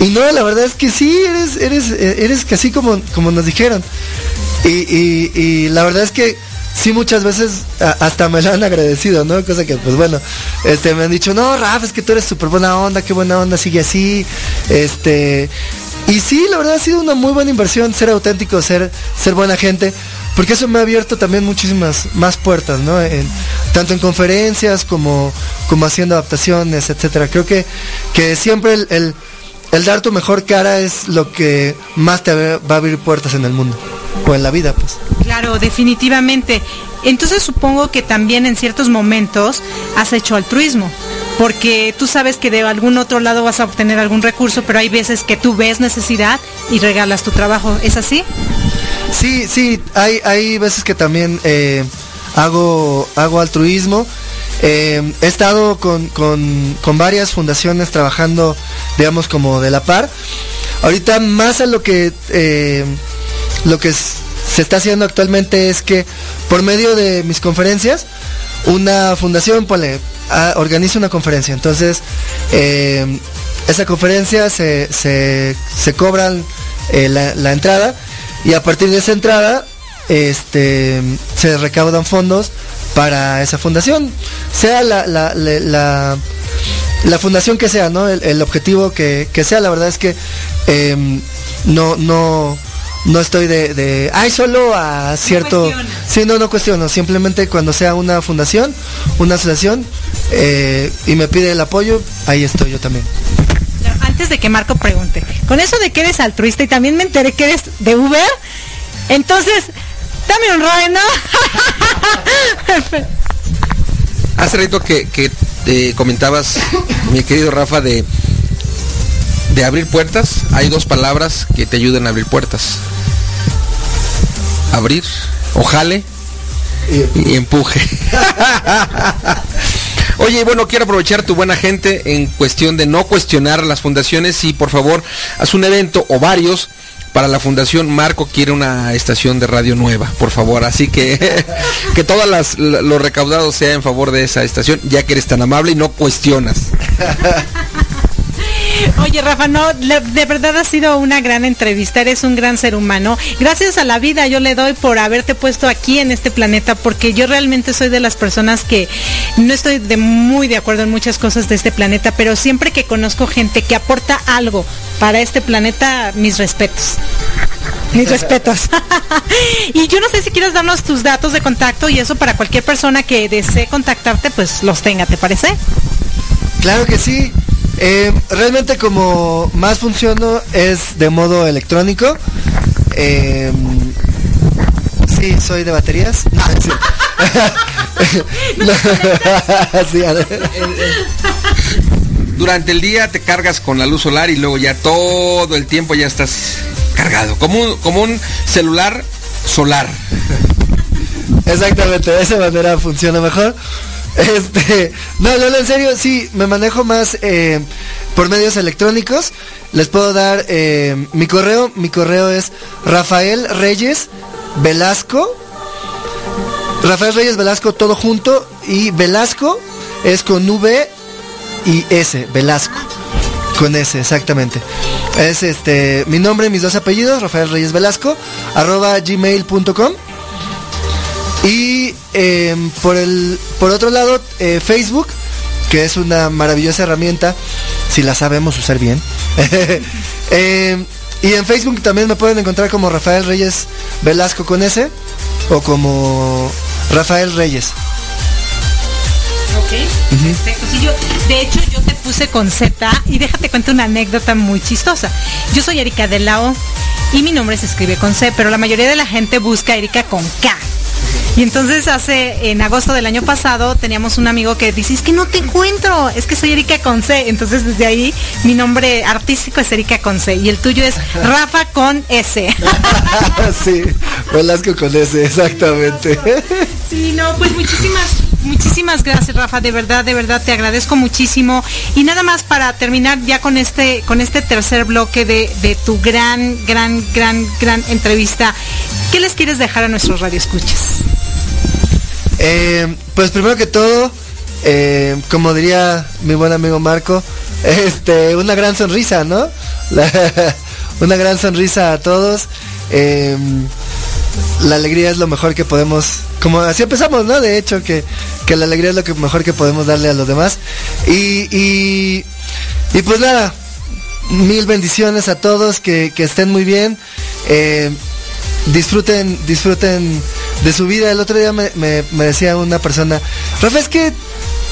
y no, la verdad es que sí, eres casi como nos dijeron. Y la verdad es que sí, muchas veces hasta me lo han agradecido, ¿no? Cosa que, pues bueno, me han dicho: no, Rafa, es que tú eres súper buena onda, qué buena onda, sigue así. Y sí, la verdad ha sido una muy buena inversión ser auténtico, ser buena gente, porque eso me ha abierto también muchísimas más puertas, ¿no? Tanto en conferencias como haciendo adaptaciones, etcétera. Creo que siempre el dar tu mejor cara es lo que más te va a abrir puertas en el mundo o en la vida, pues. Claro, definitivamente. Entonces supongo que también en ciertos momentos has hecho altruismo, porque tú sabes que de algún otro lado vas a obtener algún recurso, pero hay veces que tú ves necesidad y regalas tu trabajo. ¿Es así? Sí, hay veces que también hago altruismo. He estado con varias fundaciones trabajando, digamos, como de la par. Ahorita más a lo que se está haciendo actualmente es que por medio de mis conferencias, una fundación organiza una conferencia. Entonces, esa conferencia se cobran la entrada, y a partir de esa entrada se recaudan fondos para esa fundación, sea la fundación que sea, ¿no? El objetivo que sea. La verdad es que no estoy de ay, solo a cierto. Sí, no cuestiono. Simplemente cuando sea una fundación, una asociación, y me pide el apoyo, ahí estoy yo también. antes de que Marco pregunte, con eso de que eres altruista y también me enteré que eres de Uber, entonces, dame un reno. Hace rato que comentabas, mi querido Rafa, de abrir puertas. Hay dos palabras que te ayudan a abrir puertas. Abrir, ojale y empuje. Oye, bueno, quiero aprovechar tu buena gente en cuestión de no cuestionar a las fundaciones y por favor, haz un evento o varios para la Fundación Marco quiere una estación de radio nueva, por favor. Así que todas lo recaudado sea en favor de esa estación, ya que eres tan amable y no cuestionas. Oye, Rafa, no, de verdad ha sido una gran entrevista, eres un gran ser humano. Gracias a la vida yo le doy por haberte puesto aquí en este planeta, porque yo realmente soy de las personas que no estoy muy de acuerdo en muchas cosas de este planeta, pero siempre que conozco gente que aporta algo para este planeta, mis respetos. Mis respetos. Y yo no sé si quieres darnos tus datos de contacto y eso para cualquier persona que desee contactarte, pues los tenga, ¿te parece? Claro que sí. Realmente como más funciono es de modo electrónico. Sí, soy de baterías. No, sí. No, sí, a ver. Durante el día te cargas con la luz solar y luego ya todo el tiempo ya estás cargado, como un celular solar. Exactamente, de esa manera funciona mejor. No, en serio, sí, me manejo más por medios electrónicos. Les puedo dar mi correo es Rafael Reyes Velasco, todo junto, y Velasco es con V y S, Velasco, con S, exactamente. Es mi nombre y mis dos apellidos, Rafael Reyes Velasco, @gmail.com. Y por otro lado, Facebook, que es una maravillosa herramienta, si la sabemos usar bien. Y en Facebook también me pueden encontrar como Rafael Reyes Velasco con S, o como Rafael Reyes. Ok, uh-huh. Perfecto. Sí, de hecho, yo te puse con Z y déjate cuento una anécdota muy chistosa. Yo soy Erika de la O y mi nombre se escribe con C, pero la mayoría de la gente busca Erika con K. Y entonces en agosto del año pasado teníamos un amigo que dice, es que no te encuentro, es que soy Erika Conce. Entonces desde ahí mi nombre artístico es Erika Conce y el tuyo es Rafa con S. Sí, Velasco con S, exactamente. Sí, no, pues muchísimas gracias, Rafa, de verdad te agradezco muchísimo. Y nada más para terminar ya con este tercer bloque de tu gran entrevista, ¿qué les quieres dejar a nuestros radioescuchas? Pues primero que todo, como diría mi buen amigo Marco, una gran sonrisa, ¿no? Una gran sonrisa a todos. La alegría es lo mejor que podemos, como así empezamos, ¿no? De hecho, que la alegría es lo que mejor que podemos darle a los demás. Y pues nada, mil bendiciones a todos, que estén muy bien. Disfruten de su vida. El otro día me decía una persona, Rafa, es que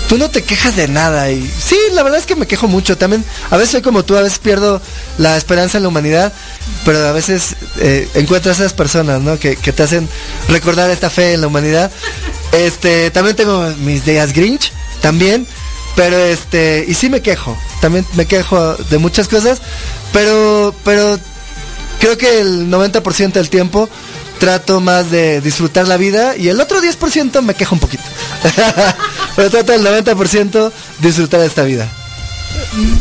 tú no te quejas de nada. Y sí, la verdad es que me quejo mucho también. A veces soy como tú, a veces pierdo la esperanza en la humanidad, pero a veces encuentras a esas personas, ¿no? Que te hacen recordar esta fe en la humanidad. También tengo mis días Grinch también, pero y sí me quejo, también me quejo de muchas cosas, pero creo que el 90% del tiempo trato más de disfrutar la vida y el otro 10% me quejo un poquito. Pero trato el 90% disfrutar esta vida.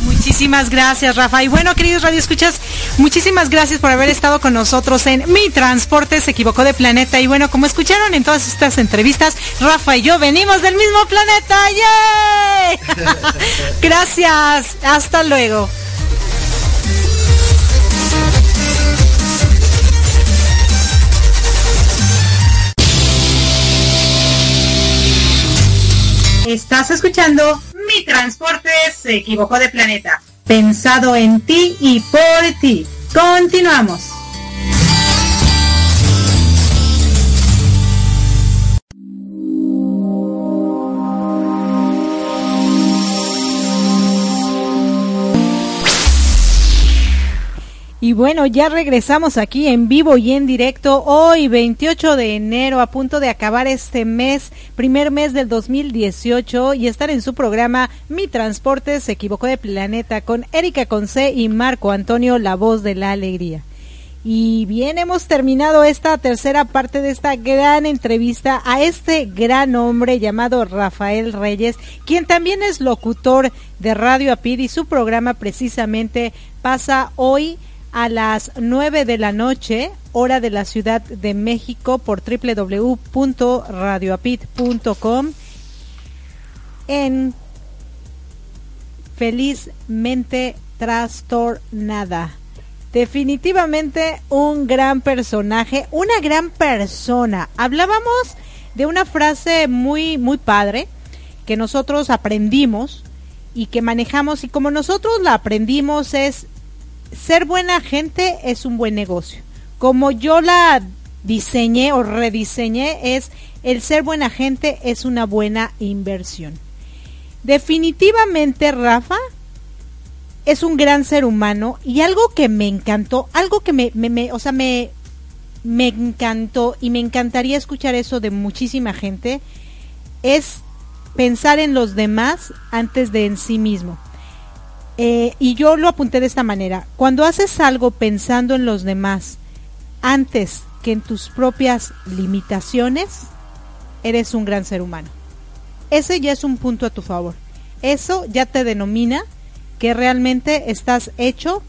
Muchísimas gracias, Rafa. Y bueno, queridos radioescuchas, muchísimas gracias por haber estado con nosotros en Mi Transporte se equivocó de planeta. Y bueno, como escucharon en todas estas entrevistas, Rafa y yo venimos del mismo planeta. ¡Yay! Gracias. Hasta luego. Estás escuchando Mi Transporte se equivocó de planeta, pensado en ti y por ti. Continuamos. Y bueno, ya regresamos aquí en vivo y en directo hoy 28 de enero, a punto de acabar este mes, primer mes del 2018, y estar en su programa Mi Transporte se equivocó de planeta con Erika Conce y Marco Antonio, la voz de la alegría. Y bien, hemos terminado esta tercera parte de esta gran entrevista a este gran hombre llamado Rafael Reyes, quien también es locutor de Radio Apit, y su programa precisamente pasa hoy a las 9 de la noche, hora de la Ciudad de México, por www.radioapit.com en Felizmente Trastornada. Definitivamente un gran personaje, una gran persona. Hablábamos de una frase muy, muy padre que nosotros aprendimos y que manejamos, y como nosotros la aprendimos es: ser buena gente es un buen negocio. Como yo la diseñé o rediseñé es: el ser buena gente es una buena inversión. Definitivamente Rafa es un gran ser humano, y algo que me encantó, algo que me encantó, y me encantaría escuchar eso de muchísima gente, es pensar en los demás antes de en sí mismo. Y yo lo apunté de esta manera: cuando haces algo pensando en los demás antes que en tus propias limitaciones, eres un gran ser humano. Ese ya es un punto a tu favor. Eso ya te denomina que realmente estás hecho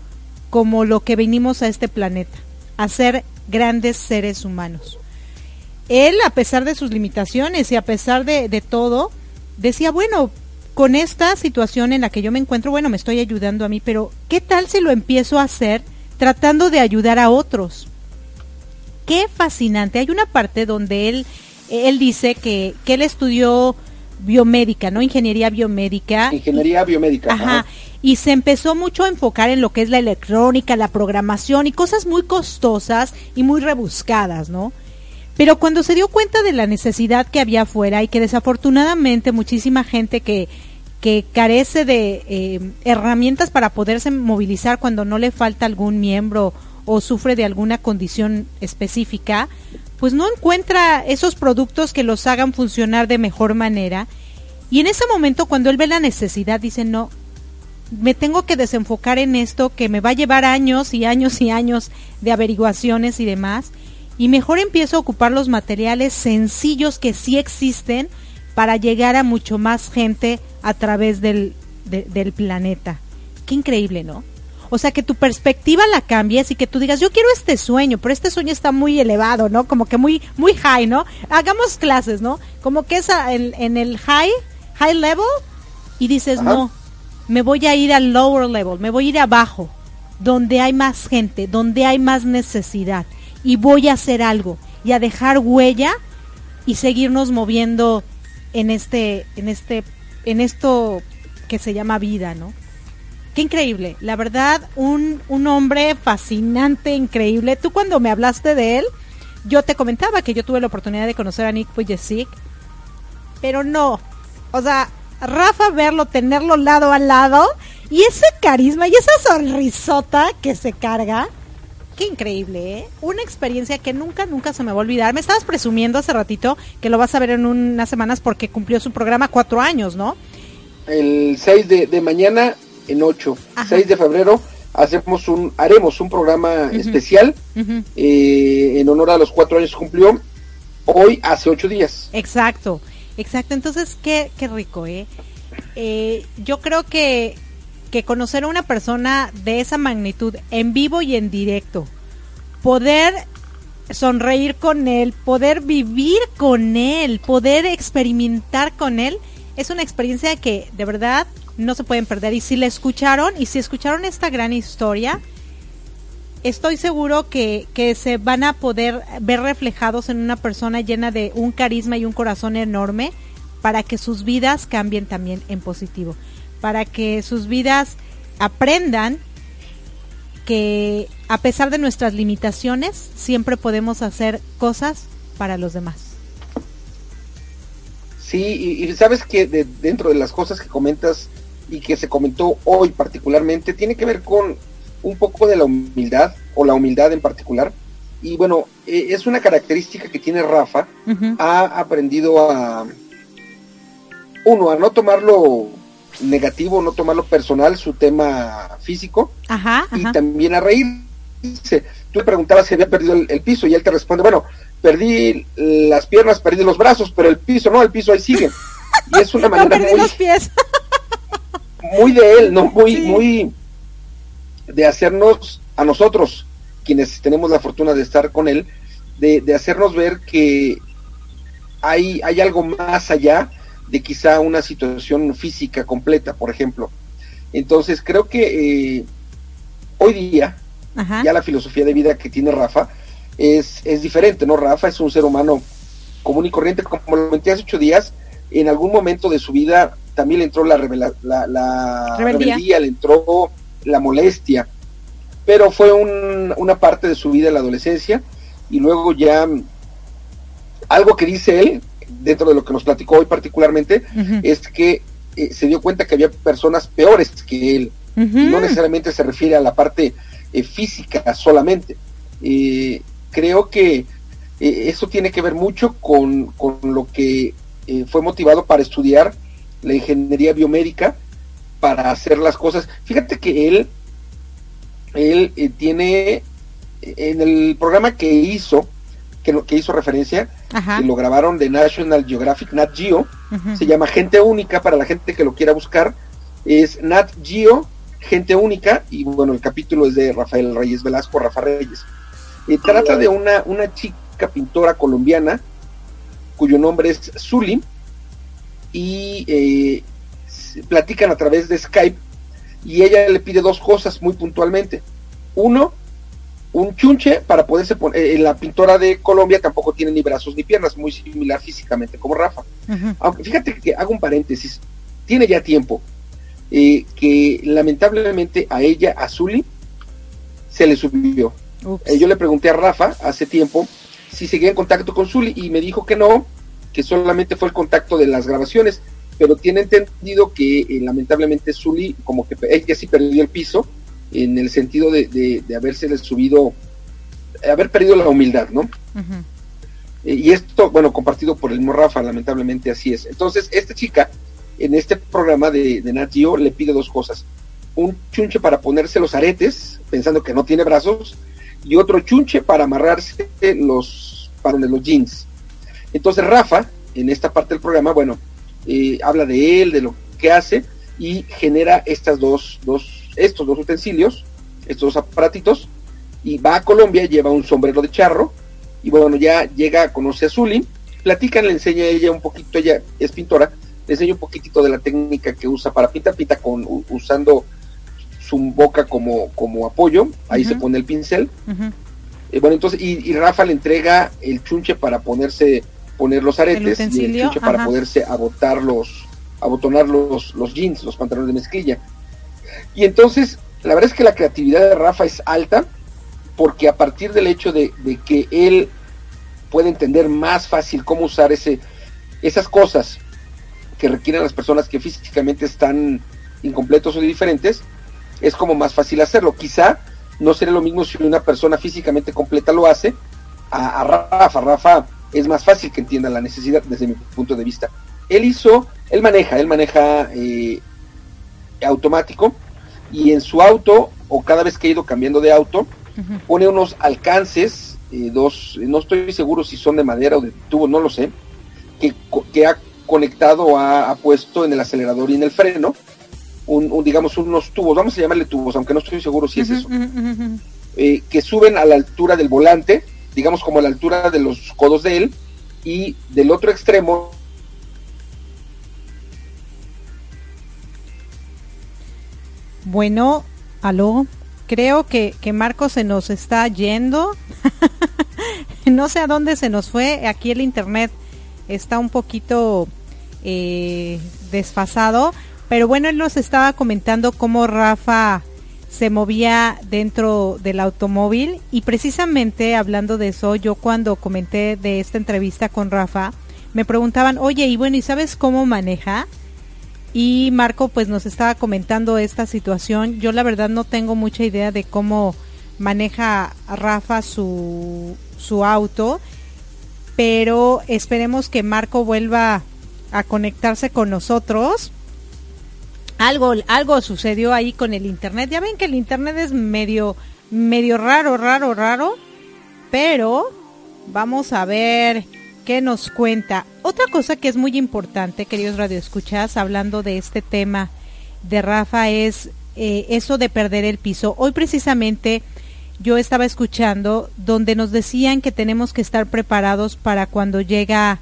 como lo que venimos a este planeta, a ser grandes seres humanos. Él, a pesar de sus limitaciones y a pesar de todo, decía, bueno, con esta situación en la que yo me encuentro, bueno, me estoy ayudando a mí, pero ¿qué tal si lo empiezo a hacer tratando de ayudar a otros? ¡Qué fascinante! Hay una parte donde él dice que él estudió biomédica, ¿no? Ingeniería biomédica. Ajá. Y se empezó mucho a enfocar en lo que es la electrónica, la programación y cosas muy costosas y muy rebuscadas, ¿no? Pero cuando se dio cuenta de la necesidad que había afuera y que desafortunadamente muchísima gente que carece de herramientas para poderse movilizar cuando no le falta algún miembro o sufre de alguna condición específica, pues no encuentra esos productos que los hagan funcionar de mejor manera. Y en ese momento, cuando él ve la necesidad, dice, no, me tengo que desenfocar en esto que me va a llevar años y años y años de averiguaciones y demás, y mejor empiezo a ocupar los materiales sencillos que sí existen para llegar a mucho más gente a través del planeta. Qué increíble, ¿no? O sea, que tu perspectiva la cambies y que tú digas, yo quiero este sueño, pero este sueño está muy elevado, ¿no? Como que muy, muy high, ¿no? Hagamos clases, ¿no? Como que es en el high level, y dices, ajá, no, me voy a ir al lower level, me voy a ir abajo, donde hay más gente, donde hay más necesidad, y voy a hacer algo, y a dejar huella, y seguirnos moviendo en esto que se llama vida, ¿no? Qué increíble, la verdad, un hombre fascinante, increíble. Tú cuando me hablaste de él, yo te comentaba que yo tuve la oportunidad de conocer a Nick Pujesic, pero no, o sea, Rafa verlo, tenerlo lado a lado, y ese carisma y esa sonrisota que se carga, qué increíble, ¿eh? Una experiencia que nunca, nunca se me va a olvidar. Me estabas presumiendo hace ratito que lo vas a ver en unas semanas porque cumplió su programa 4 años, ¿no? El 6 de mañana... en 8, ajá, 6 de febrero haremos un programa, uh-huh, especial, uh-huh, en honor a los 4 años cumplió hoy hace 8 días. Exacto, entonces qué rico, yo creo que conocer a una persona de esa magnitud en vivo y en directo, poder sonreír con él, poder vivir con él, poder experimentar con él, es una experiencia que de verdad no se pueden perder. Y si la escucharon, y si escucharon esta gran historia, estoy seguro que se van a poder ver reflejados en una persona llena de un carisma y un corazón enorme, para que sus vidas cambien también en positivo, para que sus vidas aprendan que a pesar de nuestras limitaciones siempre podemos hacer cosas para los demás. Sí, y sabes que dentro de las cosas que comentas y que se comentó hoy particularmente, tiene que ver con un poco de la humildad, o la humildad en particular, y bueno, es una característica que tiene Rafa. Uh-huh. Ha aprendido a, uno, a no tomarlo negativo, no tomarlo personal, su tema físico, ajá, y ajá, también a reírse. Tú le preguntabas si había perdido el piso, y él te responde, bueno, perdí las piernas, perdí los brazos, pero el piso, no, el piso ahí sigue. Y es una manera muy, los pies. Muy de él, ¿no? Muy, sí, muy de hacernos, a nosotros, quienes tenemos la fortuna de estar con él, de hacernos ver que hay algo más allá de quizá una situación física completa, por ejemplo. Entonces, creo que hoy día, ajá, ya la filosofía de vida que tiene Rafa es diferente, ¿no? Rafa es un ser humano común y corriente, como lo comenté hace 8 días, en algún momento de su vida también le entró la rebeldía, le entró la molestia, pero fue una parte de su vida en la adolescencia, y luego ya algo que dice él, dentro de lo que nos platicó hoy particularmente, uh-huh, es que se dio cuenta que había personas peores que él, uh-huh, no necesariamente se refiere a la parte física solamente. Creo que eso tiene que ver mucho con lo que fue motivado para estudiar la ingeniería biomédica, para hacer las cosas. Fíjate que él tiene, en el programa que hizo referencia, ajá, que lo grabaron de National Geographic, Nat Geo, uh-huh, se llama Gente Única, para la gente que lo quiera buscar, es Nat Geo, Gente Única, y bueno, el capítulo es de Rafael Reyes Velasco, Rafa Reyes. Trata de una chica pintora colombiana, cuyo nombre es Zully, y platican a través de Skype, y ella le pide 2 cosas muy puntualmente. Uno, un chunche para poderse poner. La pintora de Colombia tampoco tiene ni brazos ni piernas, muy similar físicamente como Rafa. Uh-huh. Aunque fíjate que hago un paréntesis, tiene ya tiempo que lamentablemente a ella, a Zully, se le subió. Yo le pregunté a Rafa hace tiempo si seguía en contacto con Zully, y me dijo que no, que solamente fue el contacto de las grabaciones, pero tiene entendido que lamentablemente Zully, como que ella sí perdió el piso, en el sentido de haberse subido, haber perdido la humildad, ¿no? Uh-huh. Y esto, bueno, compartido por el mismo Rafa, lamentablemente así es. Entonces, esta chica, en este programa de Nat Geo, le pide 2 cosas. Un chunche para ponerse los aretes, pensando que no tiene brazos, y otro chunche para amarrarse los parones, los jeans. Entonces, Rafa, en esta parte del programa, bueno, habla de él, de lo que hace, y genera estos dos utensilios, estos 2 aparatitos, y va a Colombia, lleva un sombrero de charro, y bueno, ya llega, conoce a Zully, platican, le enseña a ella un poquito, ella es pintora, le enseña un poquitito de la técnica que usa para pintar, pinta usando su boca como apoyo, ahí, uh-huh, se pone el pincel, uh-huh, bueno, entonces, y Rafa le entrega el chunche para poner los aretes, el utensilio, y el chunche, ajá, para poderse abotonar los jeans, los pantalones de mezclilla. Y entonces, la verdad es que la creatividad de Rafa es alta, porque a partir del hecho de que él puede entender más fácil cómo usar esas cosas que requieren las personas que físicamente están incompletos o diferentes, es como más fácil hacerlo. Quizá no sería lo mismo si una persona físicamente completa lo hace a Rafa. Rafa es más fácil que entienda la necesidad, desde mi punto de vista. Él maneja automático, y en su auto, o cada vez que ha ido cambiando de auto, uh-huh, pone unos alcances, 2, no estoy seguro si son de madera o de tubo, no lo sé, que ha conectado, ha puesto en el acelerador y en el freno, digamos unos tubos, vamos a llamarle tubos, aunque no estoy seguro si, uh-huh, es eso, uh-huh, que suben a la altura del volante, digamos como a la altura de los codos de él, y del otro extremo. Bueno, aló, creo que Marco se nos está yendo, no sé a dónde se nos fue, aquí el internet está un poquito desfasado, pero bueno, él nos estaba comentando cómo Rafa se movía dentro del automóvil, y precisamente hablando de eso, yo cuando comenté de esta entrevista con Rafa, me preguntaban, oye, y bueno, ¿y sabes cómo maneja? Y Marco, pues nos estaba comentando esta situación. Yo la verdad no tengo mucha idea de cómo maneja Rafa su auto, pero esperemos que Marco vuelva a conectarse con nosotros. Algo sucedió ahí con el internet. Ya ven que el internet es medio raro, pero vamos a ver qué nos cuenta. Otra cosa que es muy importante, queridos radioescuchas, hablando de este tema de Rafa, es eso de perder el piso. Hoy precisamente yo estaba escuchando donde nos decían que tenemos que estar preparados para cuando llega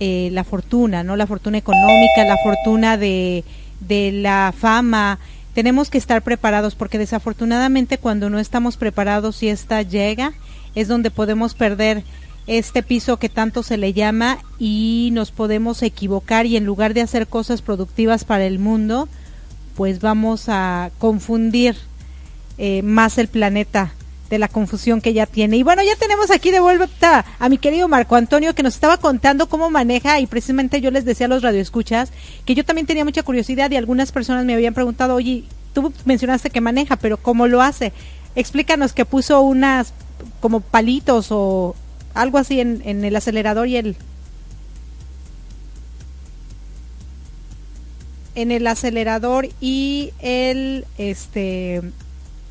la fortuna, ¿no? La fortuna económica, la fortuna de la fama. Tenemos que estar preparados porque desafortunadamente cuando no estamos preparados y esta llega, es donde podemos perder este piso que tanto se le llama y nos podemos equivocar, y en lugar de hacer cosas productivas para el mundo, pues vamos a confundir más el planeta de la confusión que ya tiene. Y bueno, ya tenemos aquí de vuelta a mi querido Marco Antonio, que nos estaba contando cómo maneja, y precisamente yo les decía a los radioescuchas que yo también tenía mucha curiosidad y algunas personas me habían preguntado, oye, tú mencionaste que maneja, pero ¿cómo lo hace? Explícanos, que puso unas como palitos o algo así en el acelerador y el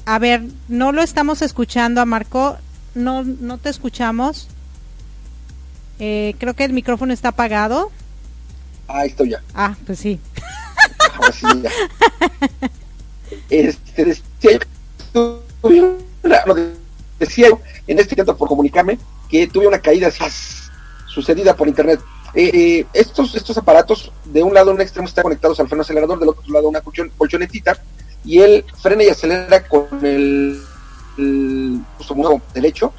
a ver, no lo estamos escuchando a Marco, no te escuchamos, creo que el micrófono está apagado. Ahí estoy ya. Ah, pues sí. Ahora sí ya. Decía en este intento por comunicarme que tuve una caída así sucedida por internet. Estos aparatos, de un lado, un extremo están conectados al freno acelerador, del otro lado una colchonetita, y él frena y acelera con el muslo derecho,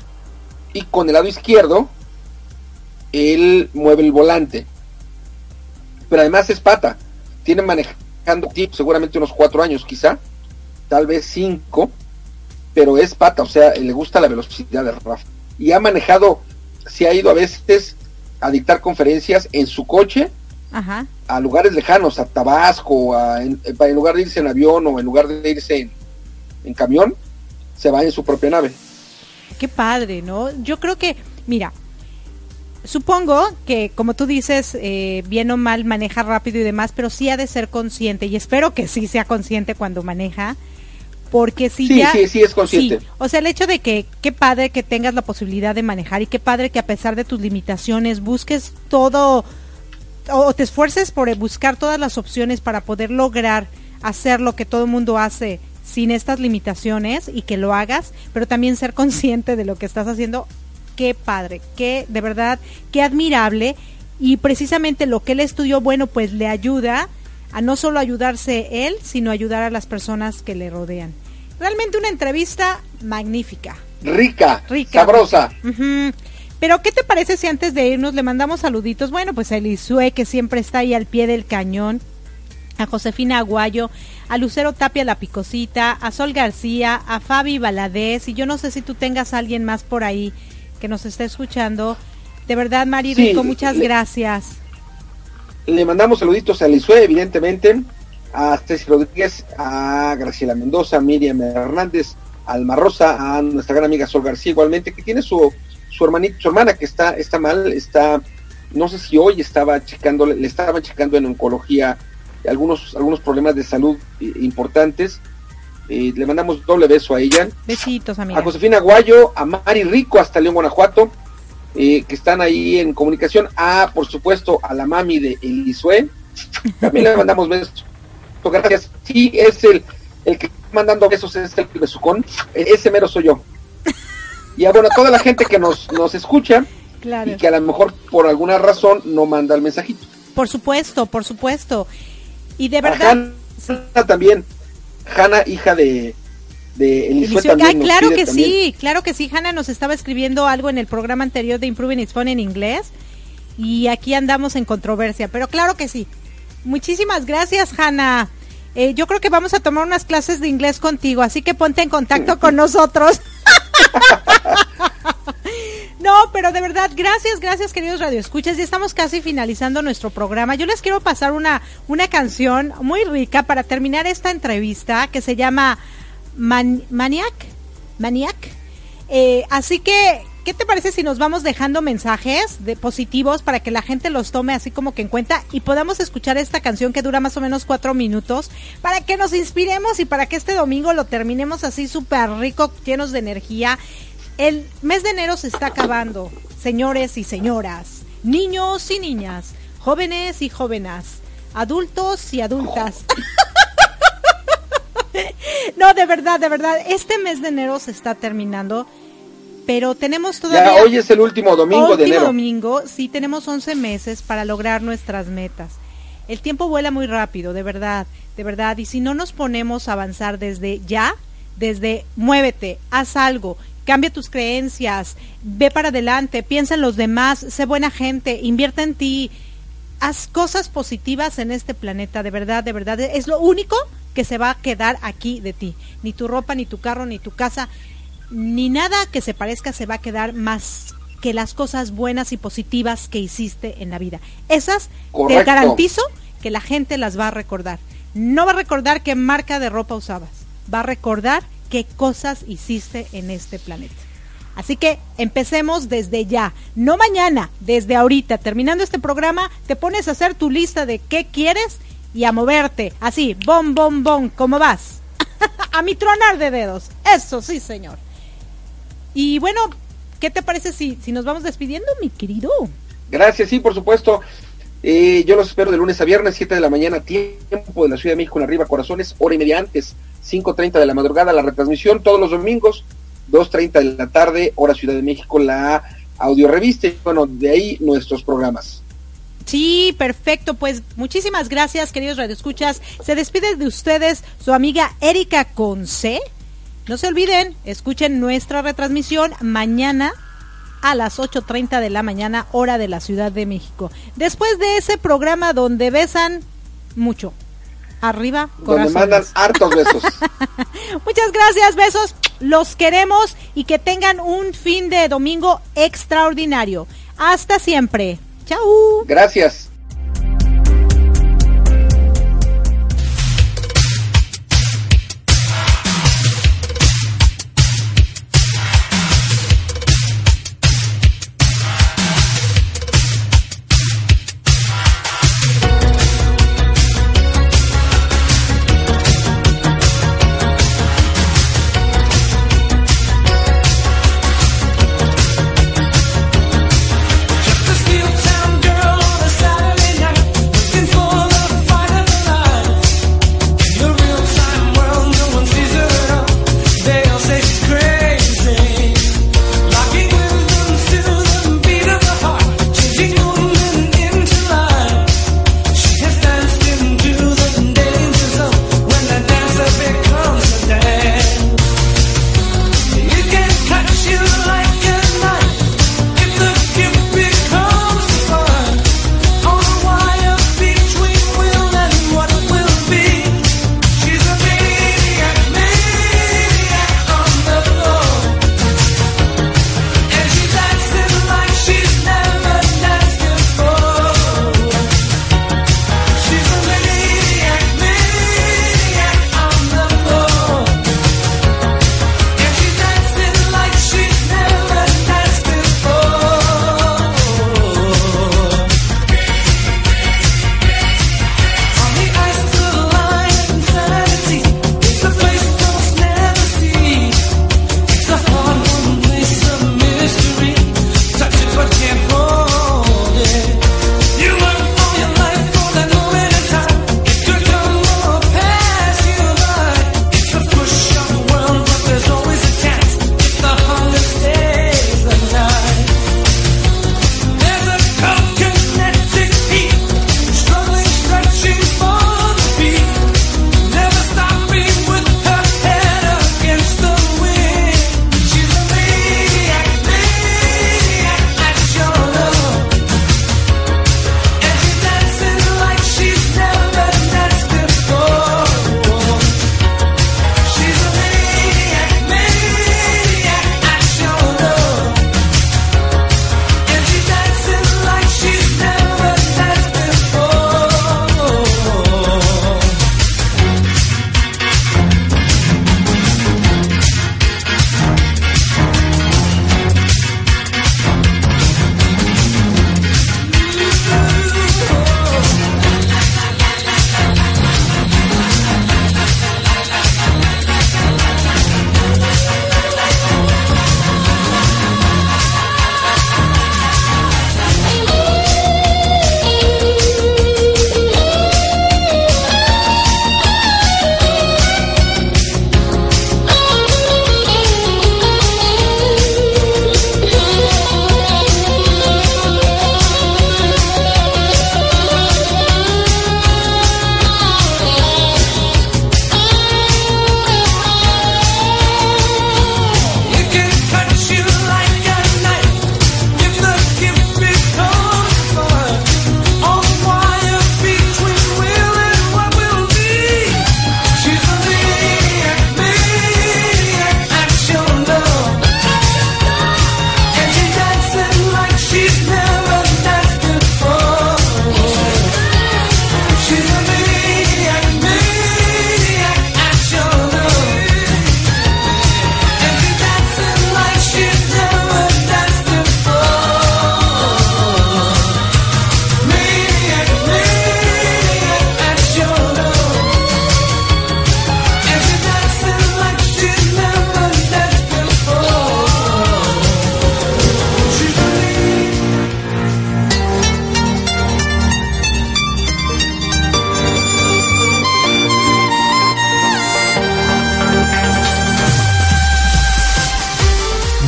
y con el lado izquierdo él mueve el volante, pero además es pata. Tiene manejando seguramente unos 4 años, quizá, tal vez 5, pero es pata, o sea, le gusta la velocidad de Rafa, y ha manejado, se ha ido a veces a dictar conferencias en su coche. Ajá. A lugares lejanos, a Tabasco, en lugar de irse en avión o en lugar de irse en camión, se va en su propia nave. Qué padre, ¿no? Yo creo que, mira, supongo que, como tú dices, bien o mal maneja rápido y demás, pero sí ha de ser consciente, y espero que sí sea consciente cuando maneja, porque si sí, ya... Sí, es consciente. Sí. O sea, el hecho de que, qué padre que tengas la posibilidad de manejar, y qué padre que a pesar de tus limitaciones busques todo, o te esfuerces por buscar todas las opciones para poder lograr hacer lo que todo el mundo hace sin estas limitaciones, y que lo hagas, pero también ser consciente de lo que estás haciendo. Qué padre, qué, de verdad, qué admirable. Y precisamente lo que él estudió, bueno, pues le ayuda a no solo ayudarse él, sino ayudar a las personas que le rodean. Realmente una entrevista magnífica. Rica. Sabrosa. Uh-huh. Pero, ¿qué te parece si antes de irnos le mandamos saluditos? Bueno, pues a Elisue, que siempre está ahí al pie del cañón, a Josefina Aguayo, a Lucero Tapia La Picosita, a Sol García, a Fabi Valadez, y yo no sé si tú tengas a alguien más por ahí que nos esté escuchando. De verdad, Mari, sí, Rico, muchas gracias. Le mandamos saluditos a Elisue, evidentemente, a Ceci Rodríguez, a Graciela Mendoza, a Miriam Hernández, a Alma Rosa, a nuestra gran amiga Sol García, igualmente, que tiene su hermanita, su hermana, que está mal, no sé si hoy le estaban checando en oncología algunos problemas de salud importantes. Le mandamos doble beso a ella. Besitos, amiga. A Josefina Aguayo, a Mari Rico hasta León, Guanajuato, que están ahí en comunicación. Por supuesto, a la mami de Elisue. También le mandamos besos. Gracias. Sí, es el que está mandando besos, es el besucón. Ese mero soy yo. Y bueno, a toda la gente que nos escucha, claro, y que a lo mejor por alguna razón no manda el mensajito. Por supuesto. Y de verdad. Hanna, hija de Elisue, también. Ah, claro que sí. Hanna nos estaba escribiendo algo en el programa anterior de Improving It's Fun en inglés. Y aquí andamos en controversia, pero claro que sí. Muchísimas gracias, Hanna. Yo creo que vamos a tomar unas clases de inglés contigo, así que ponte en contacto con nosotros. No, pero pero de verdad, gracias queridos radioescuchas, ya estamos casi finalizando nuestro programa. Yo les quiero pasar una canción muy rica para terminar esta entrevista que se llama Maniac. Así que, ¿qué te parece si nos vamos dejando mensajes de positivos para que la gente los tome así como que en cuenta y podamos escuchar esta canción que dura más o menos 4 minutos para que nos inspiremos y para que este domingo lo terminemos así súper rico, llenos de energía? El mes de enero se está acabando, señores y señoras, niños y niñas, jóvenes y jóvenes, adultos y adultas. No, de verdad, este mes de enero se está terminando. Pero tenemos todavía... Ya, hoy es el último domingo de enero. Sí, tenemos 11 meses para lograr nuestras metas. El tiempo vuela muy rápido, de verdad. Y si no nos ponemos a avanzar desde ya, desde muévete, haz algo, cambia tus creencias, ve para adelante, piensa en los demás, sé buena gente, invierte en ti, haz cosas positivas en este planeta, de verdad. Es lo único que se va a quedar aquí de ti. Ni tu ropa, ni tu carro, ni tu casa... Ni nada que se parezca se va a quedar más que las cosas buenas y positivas que hiciste en la vida. Esas, correcto, te garantizo que la gente las va a recordar. No va a recordar qué marca de ropa usabas. Va a recordar qué cosas hiciste en este planeta. Así que empecemos desde ya. No mañana, desde ahorita. Terminando este programa, te pones a hacer tu lista de qué quieres y a moverte. Así, bom. ¿Cómo vas? A mi tronar de dedos. Eso sí, señor. Y bueno, ¿qué te parece si nos vamos despidiendo, mi querido? Gracias, sí, por supuesto. Yo los espero de lunes a viernes, 7 de la mañana, tiempo de la Ciudad de México en Arriba Corazones, hora y media antes, 5:30 de la madrugada, la retransmisión, todos los domingos, 2:30 de la tarde, hora Ciudad de México, la audiorevista, y bueno, de ahí nuestros programas. Sí, perfecto, pues muchísimas gracias, queridos radioescuchas. Se despide de ustedes su amiga Erika Conce. No se olviden, escuchen nuestra retransmisión mañana a las 8:30 de la mañana, hora de la Ciudad de México. Después de ese programa donde besan mucho. Arriba, corazones. Donde mandan hartos besos. Muchas gracias, besos. Los queremos y que tengan un fin de domingo extraordinario. Hasta siempre. Chau. Gracias. Still town girl on the side.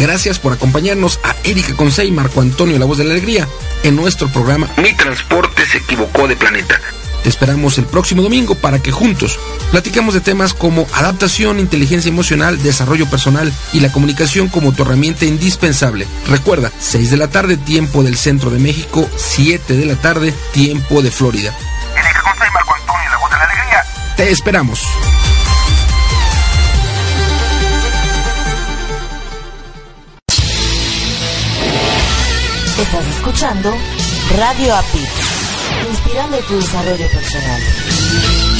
Gracias por acompañarnos a Erika Conce y Marco Antonio, la voz de la alegría, en nuestro programa Mi transporte se equivocó de planeta. Te esperamos el próximo domingo para que juntos platiquemos de temas como adaptación, inteligencia emocional, desarrollo personal y la comunicación como tu herramienta indispensable. Recuerda, 6 de la tarde, tiempo del centro de México, 7 de la tarde, tiempo de Florida. Erika Conce y Marco Antonio, la voz de la alegría. Te esperamos. Estás escuchando Radio Apit, inspirando tu desarrollo personal.